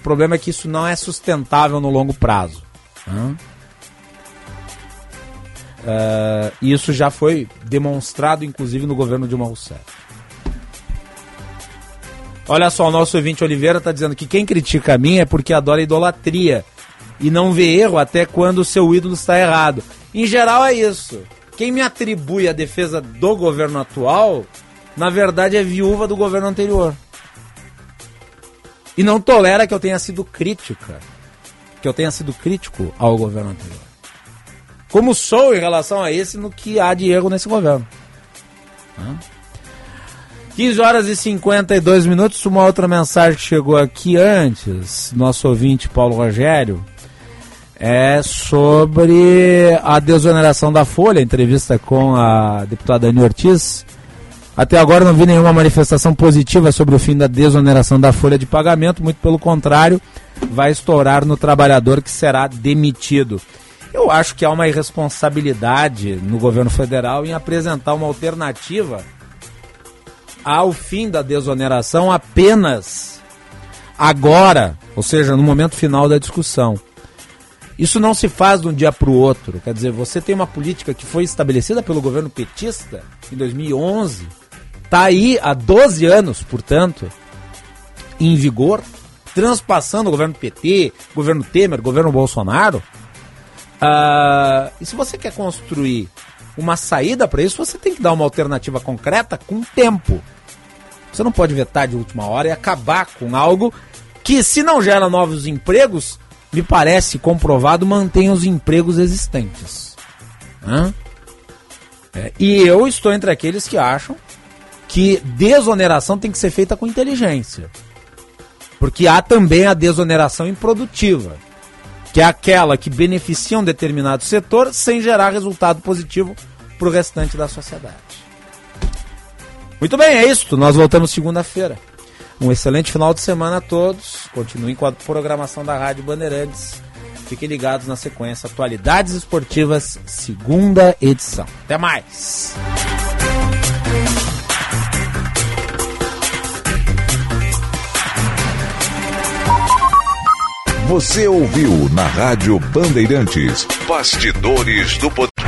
O problema é que isso não é sustentável no longo prazo. Uh, isso já foi demonstrado, inclusive, no governo de Dilma Rousseff. Olha só, o nosso ouvinte Oliveira está dizendo que quem critica a mim é porque adora idolatria e não vê erro até quando o seu ídolo está errado. Em geral é isso. Quem me atribui a defesa do governo atual, na verdade é viúva do governo anterior. E não tolera que eu tenha sido crítica, que eu tenha sido crítico ao governo anterior. como sou em relação a esse, no que há de erro nesse governo. quinze horas e cinquenta e dois minutos. Uma outra mensagem que chegou aqui antes, nosso ouvinte Paulo Rogério, é sobre a desoneração da Folha, entrevista com a deputada Anny Ortiz. Até agora não vi nenhuma manifestação positiva sobre o fim da desoneração da folha de pagamento, muito pelo contrário, vai estourar no trabalhador que será demitido. Eu acho que há uma irresponsabilidade no governo federal em apresentar uma alternativa ao fim da desoneração apenas agora, ou seja, no momento final da discussão. Isso não se faz de um dia para o outro. Quer dizer, você tem uma política que foi estabelecida pelo governo petista em dois mil e onze, está aí há doze anos, portanto, em vigor, transpassando o governo P T, governo Temer, governo Bolsonaro. Ah, e se você quer construir uma saída para isso, você tem que dar uma alternativa concreta com tempo. Você não pode vetar de última hora e acabar com algo que, se não gera novos empregos, me parece comprovado, mantém os empregos existentes. Né? É, e eu estou entre aqueles que acham que desoneração tem que ser feita com inteligência. Porque há também a desoneração improdutiva, que é aquela que beneficia um determinado setor sem gerar resultado positivo para o restante da sociedade. Muito bem, é isso. Nós voltamos segunda-feira. Um excelente final de semana a todos. Continuem com a programação da Rádio Bandeirantes. Fiquem ligados na sequência Atualidades Esportivas, segunda edição. Até mais! Você ouviu na Rádio Bandeirantes Bastidores do Poder.